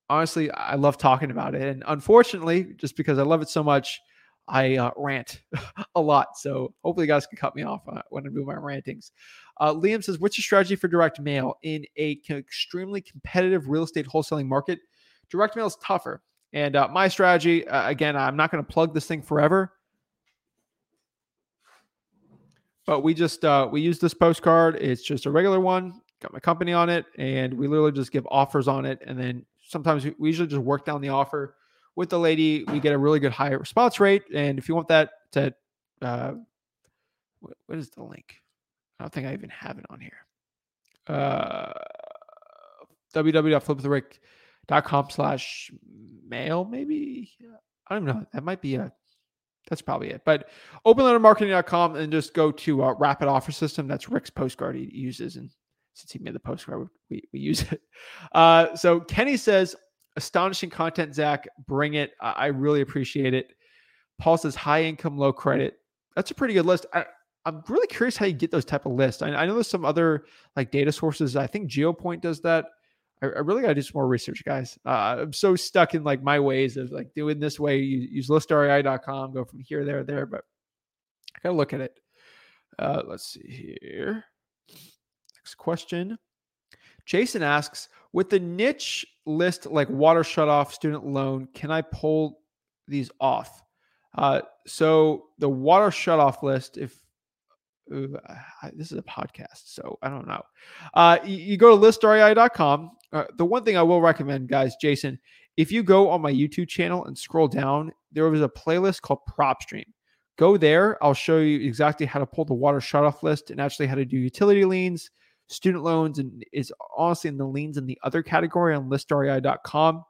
honestly, I love talking about it. And unfortunately, just because I love it so much, I rant a lot. So hopefully you guys can cut me off when I do my rantings. Liam says, what's your strategy for direct mail in an extremely competitive real estate wholesaling market? Direct mail is tougher. And my strategy, again, I'm not going to plug this thing forever, but we just, we use this postcard. It's just a regular one, got my company on it, and we literally just give offers on it. And then sometimes we usually just work down the offer with the lady. We get a really good high response rate. And if you want that to, what is the link? I don't think I even have it on here. www.flipwithrick.com/mail, maybe. I don't know. That might be that's probably it. But openlettermarketing.com, and just go to Rapid Offer System. That's Rick's postcard he uses. And since he made the postcard, we use it. So Kenny says, astonishing content, Zach. Bring it. I really appreciate it. Paul says, high income, low credit. That's a pretty good list. I'm really curious how you get those type of lists. I know there's some other like data sources. I think GeoPoint does that. I really got to do some more research, guys. I'm so stuck in like my ways of like doing this way. You use listrei.com, go from here, there, but I got to look at it. Let's see here. Next question. Jason asks, with the niche list like water shutoff, student loan, can I pull these off? So the water shutoff list, this is a podcast, so I don't know. You go to listrei.com. The one thing I will recommend, guys, Jason, if you go on my YouTube channel and scroll down, there was a playlist called PropStream. Go there. I'll show you exactly how to pull the water shutoff list and actually how to do utility liens, student loans, and is honestly in the liens in the other category on listrei.com.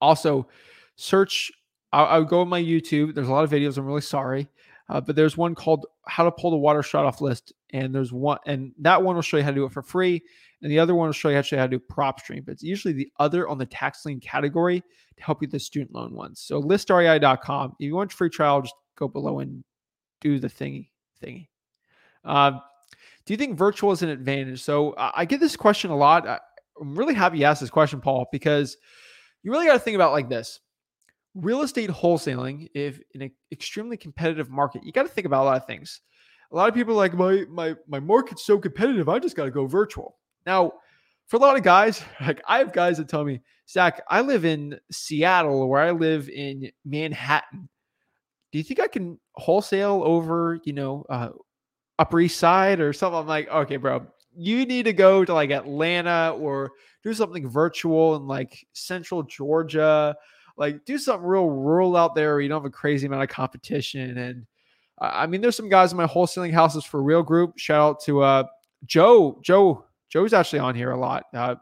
Also, search. I would go on my YouTube. There's a lot of videos. I'm really sorry. But there's one called How to Pull the Water Shutoff List. And there's one, and that one will show you how to do it for free. And the other one will show you actually how to do PropStream. But it's usually the other on the tax lien category to help you with the student loan ones. So listrei.com. If you want a free trial, just go below and do the thingy. Do you think virtual is an advantage? So I get this question a lot. I'm really happy you asked this question, Paul, because you really got to think about like this. Real estate wholesaling, if in an extremely competitive market, you got to think about a lot of things. A lot of people are like, my market's so competitive, I just got to go virtual. Now, for a lot of guys, like I have guys that tell me, Zach, I live in Seattle or I live in Manhattan. Do you think I can wholesale over, Upper East Side or something? I'm like, okay, bro, you need to go to like Atlanta or do something virtual in like Central Georgia. Like do something real rural out there where you don't have a crazy amount of competition. And I mean, there's some guys in my wholesaling houses for real group. Shout out to Joe. Joe's actually on here a lot. Let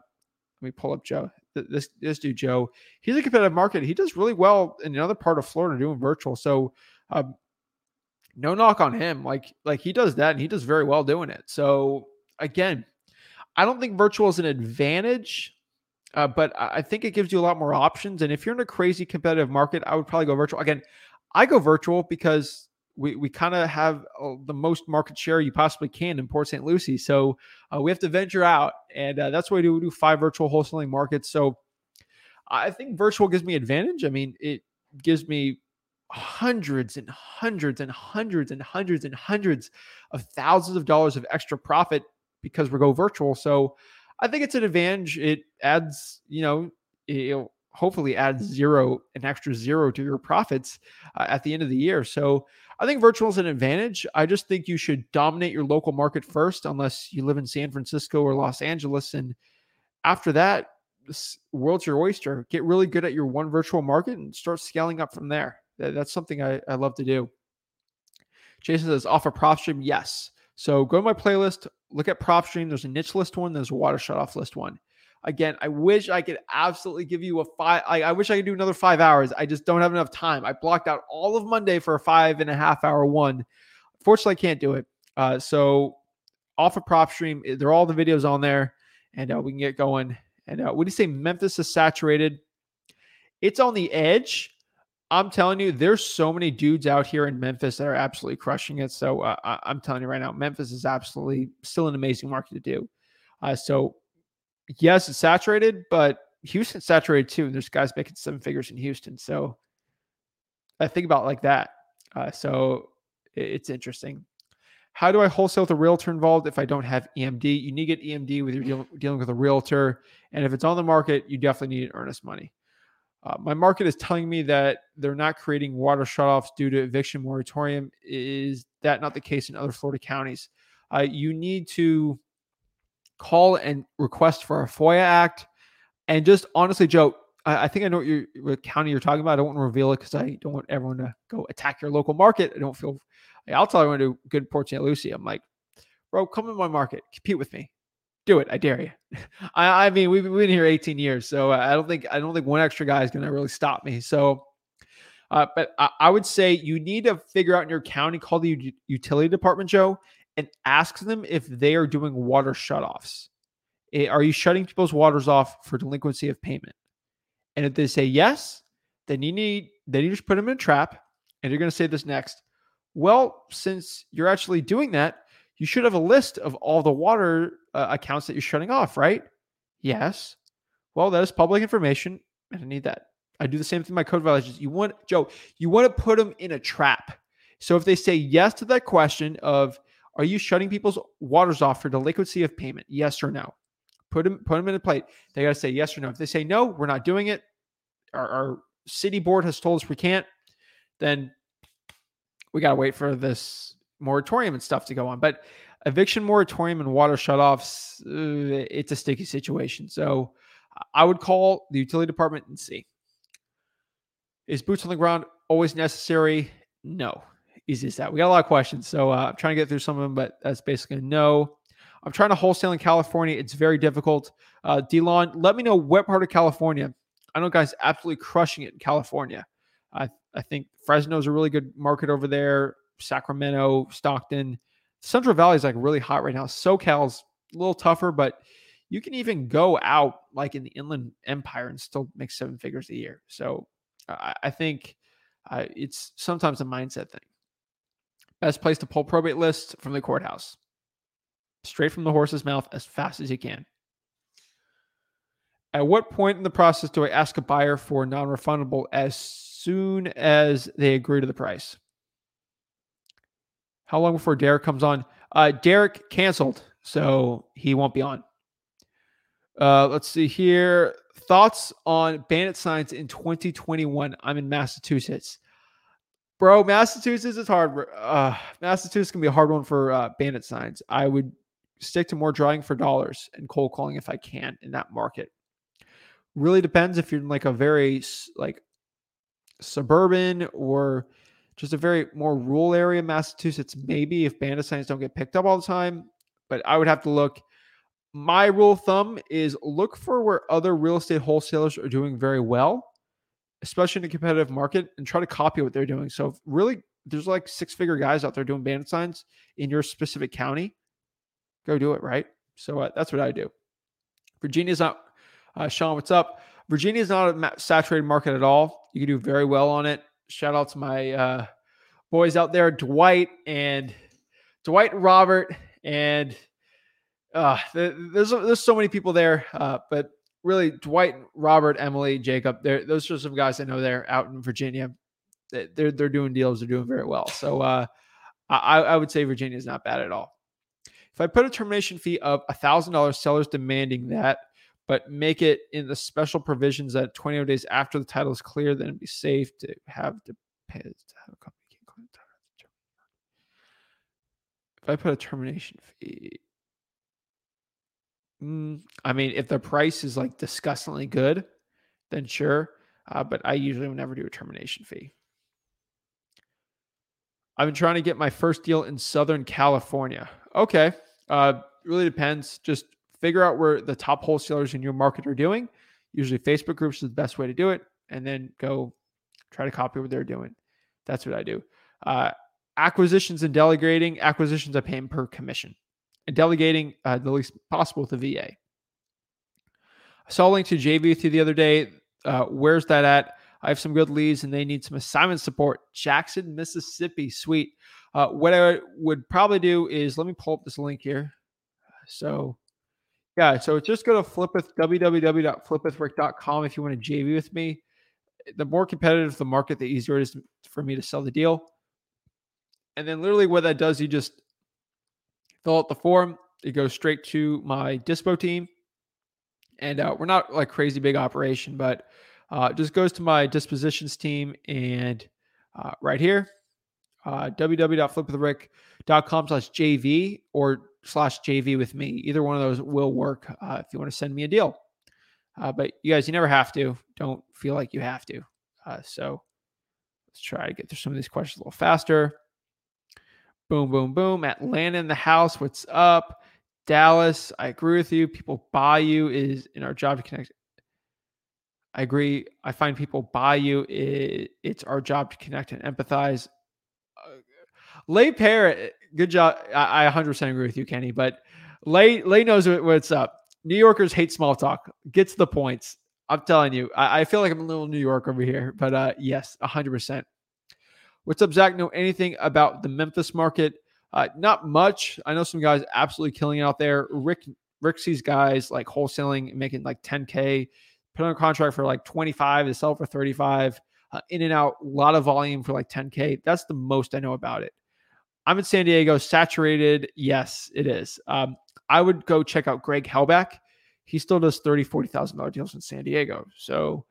me pull up Joe. This dude, Joe, he's a competitive market. He does really well in another part of Florida doing virtual. So no knock on him. Like he does that and he does very well doing it. So again, I don't think virtual is an advantage. But I think it gives you a lot more options. And if you're in a crazy competitive market, I would probably go virtual. Again, I go virtual because we kind of have the most market share you possibly can in Port St. Lucie. So we have to venture out. And that's why we do 5 virtual wholesaling markets. So I think virtual gives me advantage. I mean, it gives me hundreds of thousands of dollars of extra profit because we go virtual. So I think it's an advantage. It adds, it'll hopefully adds an extra zero to your profits at the end of the year. So I think virtual is an advantage. I just think you should dominate your local market first, unless you live in San Francisco or Los Angeles. And after that, world's your oyster. Get really good at your one virtual market and start scaling up from there. That's something I love to do. Jason says, off a PropStream? Yes. So go to my playlist, look at PropStream. There's a niche list one. There's a water shutoff list one. Again, I wish I could absolutely give you a 5. I wish I could do another 5 hours. I just don't have enough time. I blocked out all of Monday for a 5.5 hour one. Fortunately, I can't do it. So off of PropStream, there are all the videos on there and we can get going. And when you say Memphis is saturated, it's on the edge. I'm telling you, there's so many dudes out here in Memphis that are absolutely crushing it. So I'm telling you right now, Memphis is absolutely still an amazing market to do. So yes, it's saturated, but Houston's saturated too. And there's guys making 7 figures in Houston. So I think about it like that. So it's interesting. How do I wholesale with a realtor involved if I don't have EMD? You need to get EMD with your dealing with a realtor. And if it's on the market, you definitely need earnest money. My market is telling me that they're not creating water shutoffs due to eviction moratorium. Is that not the case in other Florida counties? You need to call and request for a FOIA Act. And just honestly, Joe, I think I know what county you're talking about. I don't want to reveal it because I don't want everyone to go attack your local market. I'll tell everyone to go to Port St. Lucie. I'm like, bro, come to my market. Compete with me. Do it. I dare you. I mean, we've been here 18 years, so I don't think one extra guy is going to really stop me. So, but I would say you need to figure out in your county, call the utility department, Joe, and ask them if they are doing water shutoffs. Are you shutting people's waters off for delinquency of payment? And if they say yes, then you just put them in a trap, and you're going to say this next. Well, since you're actually doing that, you should have a list of all the water accounts that you're shutting off, right? Yes. Well, that is public information, and I need that. I do the same thing with my code violations. You want to put them in a trap. So if they say yes to that question of, are you shutting people's waters off for delinquency of payment? Yes or no? Put them in a plate. They got to say yes or no. If they say no, we're not doing it. Our city board has told us we can't. Then we got to wait for this moratorium and stuff to go on. But eviction moratorium and water shutoffs, it's a sticky situation. So I would call the utility department and see. Is boots on the ground always necessary? No. easy as that. We got a lot of questions, so I'm trying to get through some of them, but that's basically a no. I'm trying to wholesale in California. It's very difficult. DeLon, let me know what part of California. I know guys absolutely crushing it in California. I think Fresno's a really good market over there. Sacramento, Stockton. Central Valley is like really hot right now. SoCal's a little tougher, but you can even go out like in the Inland Empire and still make seven figures a year. So I think it's sometimes a mindset thing. Best place to pull probate lists from the courthouse. Straight from the horse's mouth as fast as you can. At what point in the process do I ask a buyer for non-refundable as soon as they agree to the price? How long before Derek comes on? Derek canceled, so he won't be on. Let's see here. Thoughts on bandit signs in 2021. I'm in Massachusetts. Bro, Massachusetts is hard. Massachusetts can be a hard one for bandit signs. I would stick to more drawing for dollars and cold calling if I can in that market. Really depends if you're in like a very like suburban or just a very more rural area in Massachusetts, maybe if bandit signs don't get picked up all the time, but I would have to look. My rule of thumb is look for where other real estate wholesalers are doing very well, especially in a competitive market, and try to copy what they're doing. So if really there's like six-figure guys out there doing bandit signs in your specific county, go do it, right? So that's what I do. Virginia's not... Sean, what's up? Virginia is not a saturated market at all. You can do very well on it. Shout out to my boys out there, Dwight, and Robert, and there's so many people there. But really, Dwight, Robert, Emily, Jacob, those are some guys I know there out in Virginia. They're doing deals. They're doing very well. So I would say Virginia is not bad at all. If I put a termination fee of $1,000, sellers demanding that, but make it in the special provisions that 20 days after the title is clear, then it'd be safe to have to pay. If I put a termination fee, I mean, if the price is like disgustingly good, then sure. But I usually would never do a termination fee. I've been trying to get my first deal in Southern California. Okay. Really depends. Just figure out where the top wholesalers in your market are doing. Usually Facebook groups is the best way to do it. And then go try to copy what they're doing. That's what I do. Acquisitions and delegating. Acquisitions I pay them per commission. And delegating the least possible to VA. I saw a link to JV with you the other day. Where's that at? I have some good leads and they need some assignment support. Jackson, Mississippi. Sweet. What I would probably do is, let me pull up this link here. So just go to Flipith, www.flipithrick.com if you want to JV with me. The more competitive the market, the easier it is for me to sell the deal. And then literally what that does, you just fill out the form. It goes straight to my Dispo team. And we're not like crazy big operation, but it just goes to my dispositions team. And right here, www.flipwithrick.com/JV or /JV with me. Either one of those will work if you want to send me a deal. But you guys, you never have to. Don't feel like you have to. So let's try to get through some of these questions a little faster. Boom. Atlanta in the house. What's up? Dallas. I agree with you. People buy you is in our job to connect. I agree. I find people buy you. It's our job to connect and empathize. Lay Parrot, good job. I 100% agree with you, Kenny, but Lay knows what's up. New Yorkers hate small talk. Gets the points. I'm telling you, I feel like I'm a little New York over here, but yes, 100%. What's up, Zach? Know anything about the Memphis market? Not much. I know some guys absolutely killing it out there. Rick sees guys like wholesaling, making like 10K, put on a contract for like 25, they sell for 35, in and out, a lot of volume for like 10K. That's the most I know about it. I'm in San Diego, saturated. Yes, it is. I would go check out Greg Helbach. He still does $30,000, $40,000 deals in San Diego. So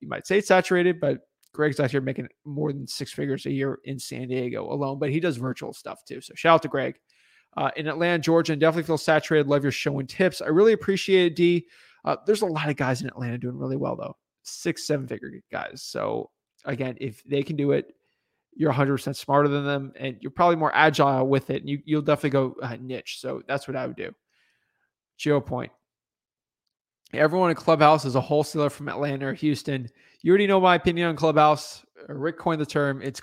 you might say it's saturated, but Greg's out here making more than six figures a year in San Diego alone, but he does virtual stuff too. So shout out to Greg. In Atlanta, Georgia, and definitely feel saturated. Love your show and tips. I really appreciate it, D. There's a lot of guys in Atlanta doing really well though. 6, 7 figure guys. So again, if they can do it, you're 100% smarter than them, and you're probably more agile with it. And you'll definitely go niche. So that's what I would do. GeoPoint. Everyone in Clubhouse is a wholesaler from Atlanta or Houston. You already know my opinion on Clubhouse. Rick coined the term. It's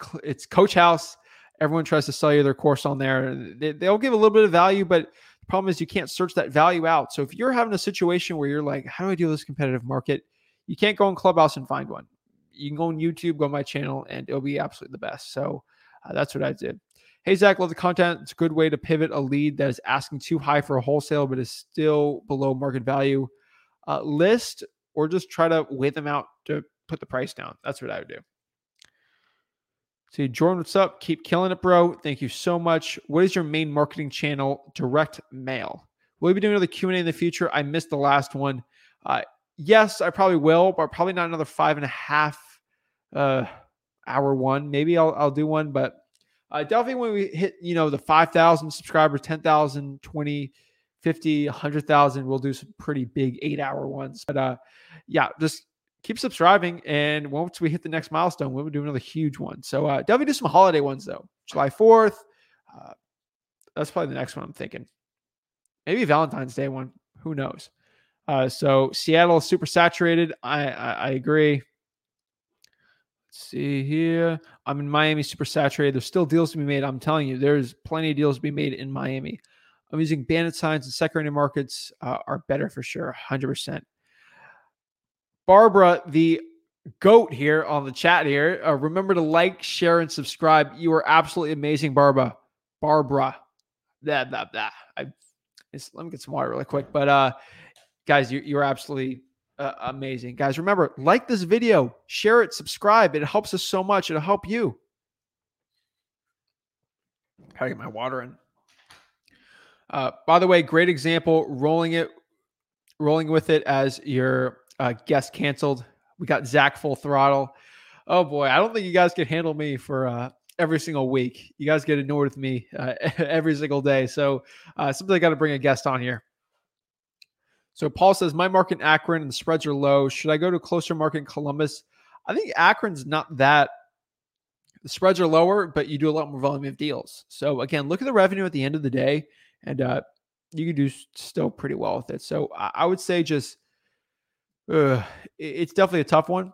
Coach House. Everyone tries to sell you their course on there. They'll give a little bit of value, but the problem is you can't search that value out. So if you're having a situation where you're like, how do I deal with this competitive market? You can't go on Clubhouse and find one. You can go on YouTube, go on my channel, and it'll be absolutely the best. So that's what I did. Hey, Zach, love the content. It's a good way to pivot a lead that is asking too high for a wholesale, but is still below market value. List or just try to weigh them out to put the price down. That's what I would do. So Jordan, what's up? Keep killing it, bro. Thank you so much. What is your main marketing channel? Direct mail. Will you be doing another Q&A in the future? I missed the last one. Yes, I probably will, but probably not another 5.5 hour one. Maybe I'll do one, but definitely when we hit, the 5,000 subscribers, 10,000, 20, 50, 100,000, we'll do some pretty big 8-hour ones. But yeah, just keep subscribing. And once we hit the next milestone, we'll do another huge one. So definitely do some holiday ones though. July 4th. That's probably the next one I'm thinking. Maybe Valentine's Day one. Who knows? So Seattle is super saturated. I agree. Let's see here. I'm in Miami, super saturated. There's still deals to be made. I'm telling you, there's plenty of deals to be made in Miami. I'm using bandit signs and secondary markets are better for sure. 100%. Barbara, the goat here on the chat here. Remember to like, share, and subscribe. You are absolutely amazing, Barbara. Let me get some water really quick. But guys, you're absolutely amazing. Guys, remember, like this video, share it, subscribe. It helps us so much. It'll help you. Gotta get my water in. By the way, great example, rolling with it as your guest canceled. We got Zach full throttle. Oh boy, I don't think you guys can handle me for every single week. You guys get annoyed with me every single day. So something I got to bring a guest on here. So Paul says, my market in Akron and the spreads are low. Should I go to a closer market in Columbus? I think Akron's not that. The spreads are lower, but you do a lot more volume of deals. So again, look at the revenue at the end of the day. And you can do still pretty well with it. So I would say just, it's definitely a tough one.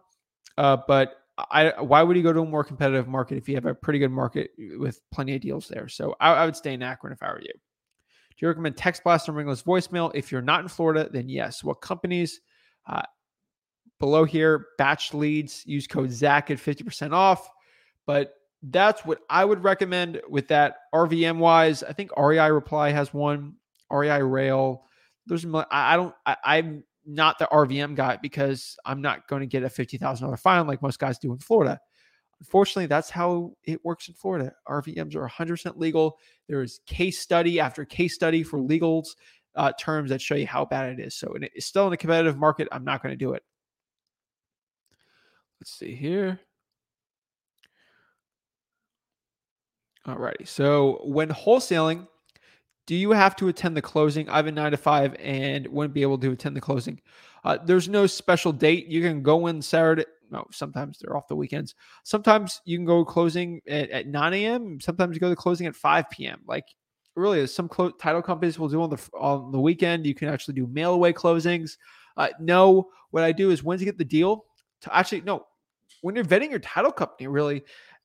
But why would you go to a more competitive market if you have a pretty good market with plenty of deals there? So I would stay in Akron if I were you. Do you recommend text blast and ringless voicemail? If you're not in Florida, then yes. What companies? Below here, batch leads, use code Zach at 50% off. But that's what I would recommend with that. RVM wise, I think REI Reply has one. REI Rail. There's I'm not the RVM guy because I'm not going to get a $50,000 fine like most guys do in Florida. Unfortunately, that's how it works in Florida. RVMs are 100% legal. There is case study after case study for legal terms that show you how bad it is. So it's still in a competitive market. I'm not going to do it. Let's see here. Alrighty. So when wholesaling, do you have to attend the closing? I have a 9-to-5 and wouldn't be able to attend the closing. There's no special date. You can go in Saturday. No, sometimes they're off the weekends. Sometimes you can go closing at 9 a.m. Sometimes you go to closing at 5 p.m. Like really, some title companies will do on the weekend. You can actually do mail away closings. No, what I do is once you get the deal, when you're vetting your title company, really,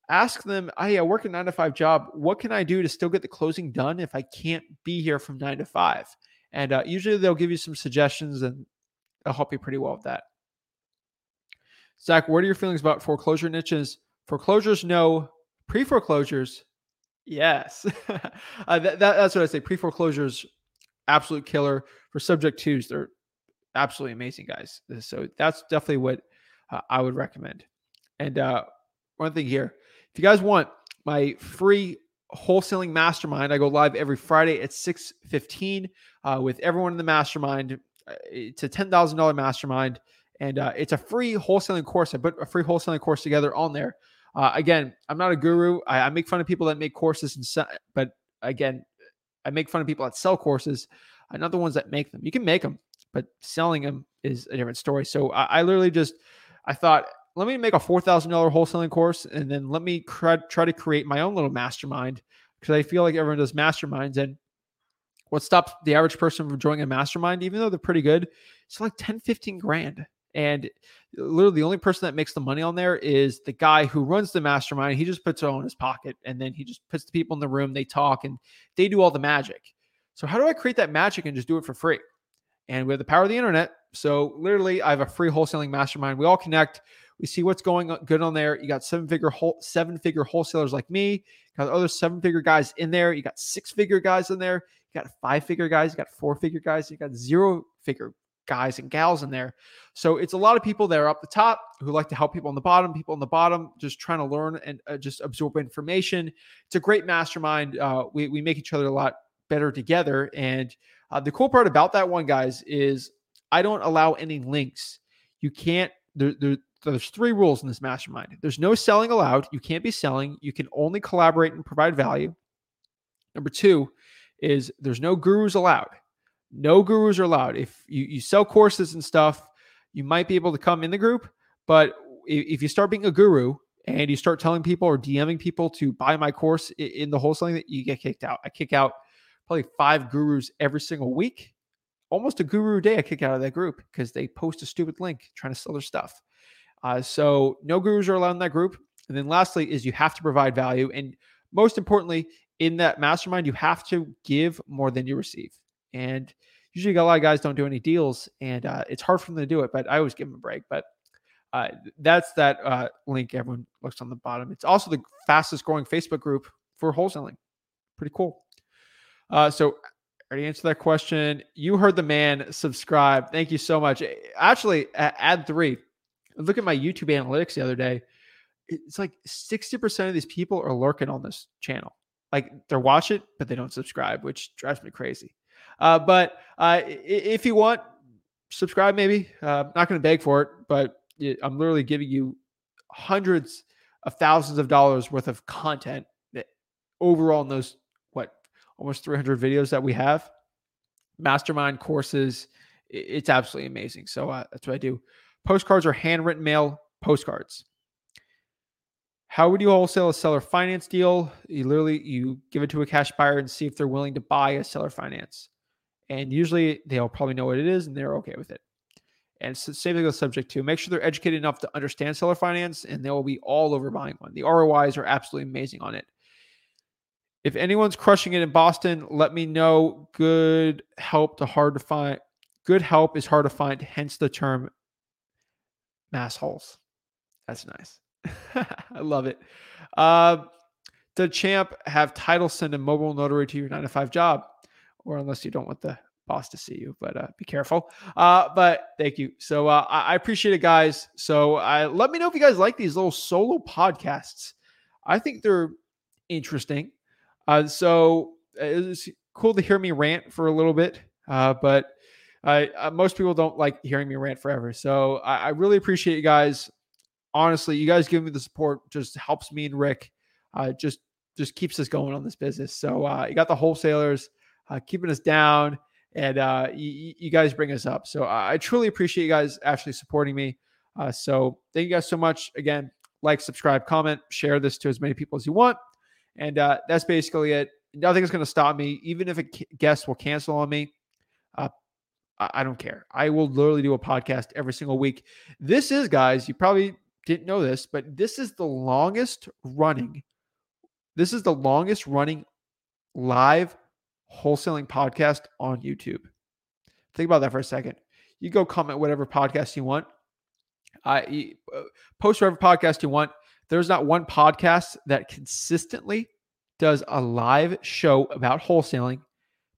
ask them, hey, I work a 9-to-5 job. What can I do to still get the closing done if I can't be here from 9 to 5? And usually they'll give you some suggestions and they'll help you pretty well with that. Zach, what are your feelings about foreclosure niches? Foreclosures, no. Pre-foreclosures, yes. That's what I say. Pre-foreclosures, absolute killer. For subject twos, they're absolutely amazing, guys. So that's definitely what I would recommend. And one thing here. If you guys want my free wholesaling mastermind, I go live every Friday at 6:15 with everyone in the mastermind. It's a $10,000 mastermind, and it's a free wholesaling course. I put a free wholesaling course together on there. Again, I'm not a guru. I make fun of people that make courses, but again, I make fun of people that sell courses. I'm not the ones that make them. You can make them, but selling them is a different story. So I literally just, I thought let me make a $4,000 wholesaling course, and then let me try to create my own little mastermind, because I feel like everyone does masterminds. And what stops the average person from joining a mastermind, even though they're pretty good, it's like 10, 15 grand. And literally the only person that makes the money on there is the guy who runs the mastermind. He just puts it all in his pocket, and then he just puts the people in the room, they talk, and they do all the magic. So how do I create that magic and just do it for free? And we have the power of the internet. So literally I have a free wholesaling mastermind. We all connect. We see what's going on, good on there. You got seven figure wholesalers like me. You got other 7-figure guys in there. You got 6-figure guys in there. You got 5-figure guys. You got 4-figure guys. You got 0-figure guys and gals in there. So it's a lot of people that are up the top who like to help people on the bottom, just trying to learn and just absorb information. It's a great mastermind. We make each other a lot better together. And the cool part about that one, guys, is I don't allow any links. You can't, there's 3 rules in this mastermind. There's no selling allowed. You can't be selling. You can only collaborate and provide value. Number 2 is there's no gurus allowed. No gurus are allowed. If you sell courses and stuff, you might be able to come in the group. But if you start being a guru and you start telling people or DMing people to buy my course in the wholesaling, that you get kicked out. I kick out probably 5 gurus every single week. Almost a guru day I kick out of that group because they post a stupid link trying to sell their stuff. So no gurus are allowed in that group. And then lastly is you have to provide value. And most importantly, in that mastermind, you have to give more than you receive. And usually a lot of guys don't do any deals, and it's hard for them to do it, but I always give them a break. But that's that link everyone looks on the bottom. It's also the fastest growing Facebook group for wholesaling. Pretty cool. So I already answered that question. You heard the man. Subscribe. Thank you so much. Actually, ad 3. I look at my YouTube analytics the other day. It's like 60% of these people are lurking on this channel. Like they're watch it, but they don't subscribe, which drives me crazy. But if you want, subscribe maybe. I'm not going to beg for it, but I'm literally giving you hundreds of thousands of dollars worth of content that overall in those, almost 300 videos that we have, mastermind courses. It's absolutely amazing. So that's what I do. Postcards are handwritten mail postcards. How would you wholesale a seller finance deal? You give it to a cash buyer and see if they're willing to buy a seller finance. And usually they'll probably know what it is and they're okay with it. And so same thing with subject 2. Make sure they're educated enough to understand seller finance and they'll be all over buying one. The ROIs are absolutely amazing on it. If anyone's crushing it in Boston, let me know. Good help is hard to find, hence the term mass holes. That's nice. I love it. The champ have title send a mobile notary to your 9-to-5 job, or unless you don't want the boss to see you, but be careful. But thank you. So I appreciate it, guys. So let me know if you guys like these little solo podcasts. I think they're interesting. So it's cool to hear me rant for a little bit, but most people don't like hearing me rant forever. So I really appreciate you guys. Honestly, you guys giving me the support just helps me and Rick. Just keeps us going on this business. So you got the wholesalers keeping us down, and you guys bring us up. So I truly appreciate you guys actually supporting me. So thank you guys so much. Again, like, subscribe, comment, share this to as many people as you want. And that's basically it. Nothing's going to stop me. Even if a guest will cancel on me, I don't care. I will literally do a podcast every single week. This is, guys, you probably didn't know this, but this is the longest running. This is the longest running live wholesaling podcast on YouTube. Think about that for a second. You go comment whatever podcast you want. Post whatever podcast you want. There's not one podcast that consistently does a live show about wholesaling,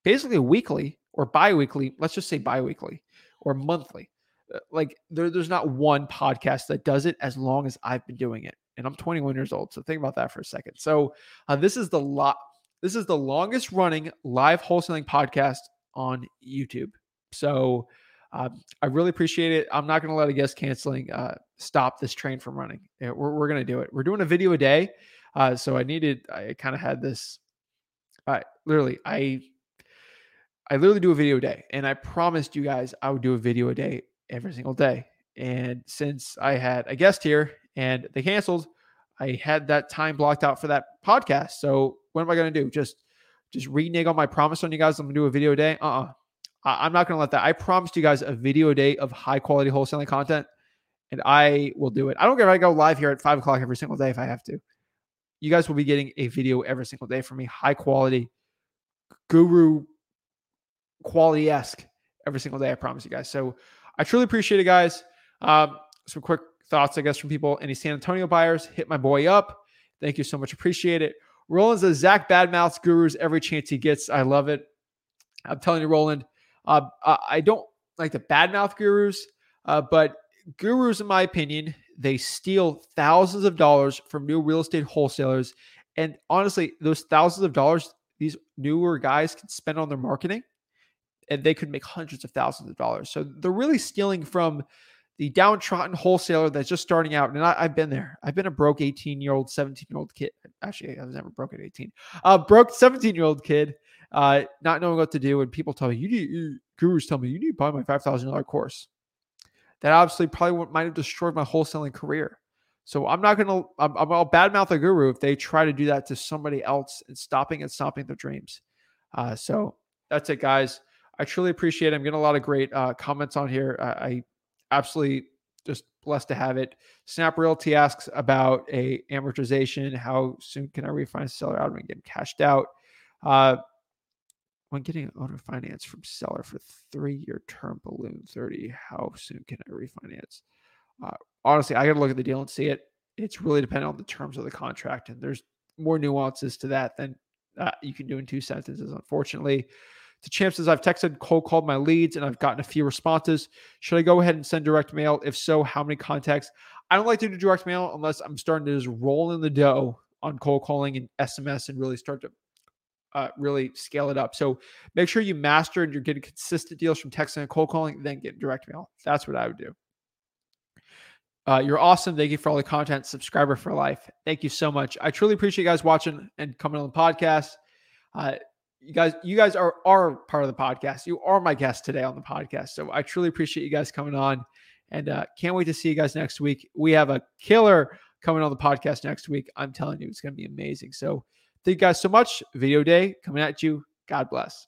basically weekly or bi-weekly. Let's just say bi-weekly or monthly. Like there's not one podcast that does it as long as I've been doing it. And I'm 21 years old. So think about that for a second. So this is the longest running live wholesaling podcast on YouTube. So I really appreciate it. I'm not going to let a guest canceling stop this train from running. We're going to do it. We're doing a video a day. So I kind of had this, I literally do a video a day, and I promised you guys I would do a video a day every single day. And since I had a guest here and they canceled, I had that time blocked out for that podcast. So what am I going to do? Just renege on my promise on you guys. I'm going to do a video a day. I'm not going to let that. I promised you guys a video a day of high quality wholesaling content, and I will do it. I don't care if I go live here at 5 o'clock every single day. If I have to, you guys will be getting a video every single day from me. High quality, guru quality-esque every single day. I promise you guys. So I truly appreciate it, guys. Some quick thoughts, I guess, from people. Any San Antonio buyers, hit my boy up. Thank you so much. Appreciate it. Roland says, Zach badmouths gurus every chance he gets. I love it. I'm telling you, Roland, I don't like to badmouth gurus, but gurus, in my opinion, they steal thousands of dollars from new real estate wholesalers. And honestly, those thousands of dollars, these newer guys can spend on their marketing, and they could make hundreds of thousands of dollars. So they're really stealing from the downtrodden wholesaler that's just starting out. And I've been there. I've been a broke 18-year-old, 17-year-old kid. Actually, I was never broke at 18. Broke 17-year-old kid, not knowing what to do. And people tell me, gurus tell me, you need to buy my $5,000 course. That obviously probably might have destroyed my wholesaling career. So I'm not going to, I'll badmouth a guru if they try to do that to somebody else and stopping their dreams. So that's it, guys. I truly appreciate it. I'm getting a lot of great comments on here. I absolutely just blessed to have it. Snap Realty asks about a amortization. How soon can I refinance seller out and get them cashed out? When getting owner finance from seller for 3-year term balloon 30, how soon can I refinance? Honestly, I got to look at the deal and see it. It's really dependent on the terms of the contract. And there's more nuances to that than you can do in 2 sentences, unfortunately. The Champ says, I've texted, cold called my leads, and I've gotten a few responses. Should I go ahead and send direct mail? If so, how many contacts? I don't like to do direct mail unless I'm starting to just roll in the dough on cold calling and SMS and really start to really scale it up. So make sure you master and you're getting consistent deals from texting and cold calling, then get direct mail. That's what I would do. You're awesome. Thank you for all the content. Subscriber for life. Thank you so much. I truly appreciate you guys watching and coming on the podcast. You guys are part of the podcast. You are my guest today on the podcast. So I truly appreciate you guys coming on, and can't wait to see you guys next week. We have a killer coming on the podcast next week. I'm telling you, it's going to be amazing. So thank you guys so much. Video day coming at you. God bless.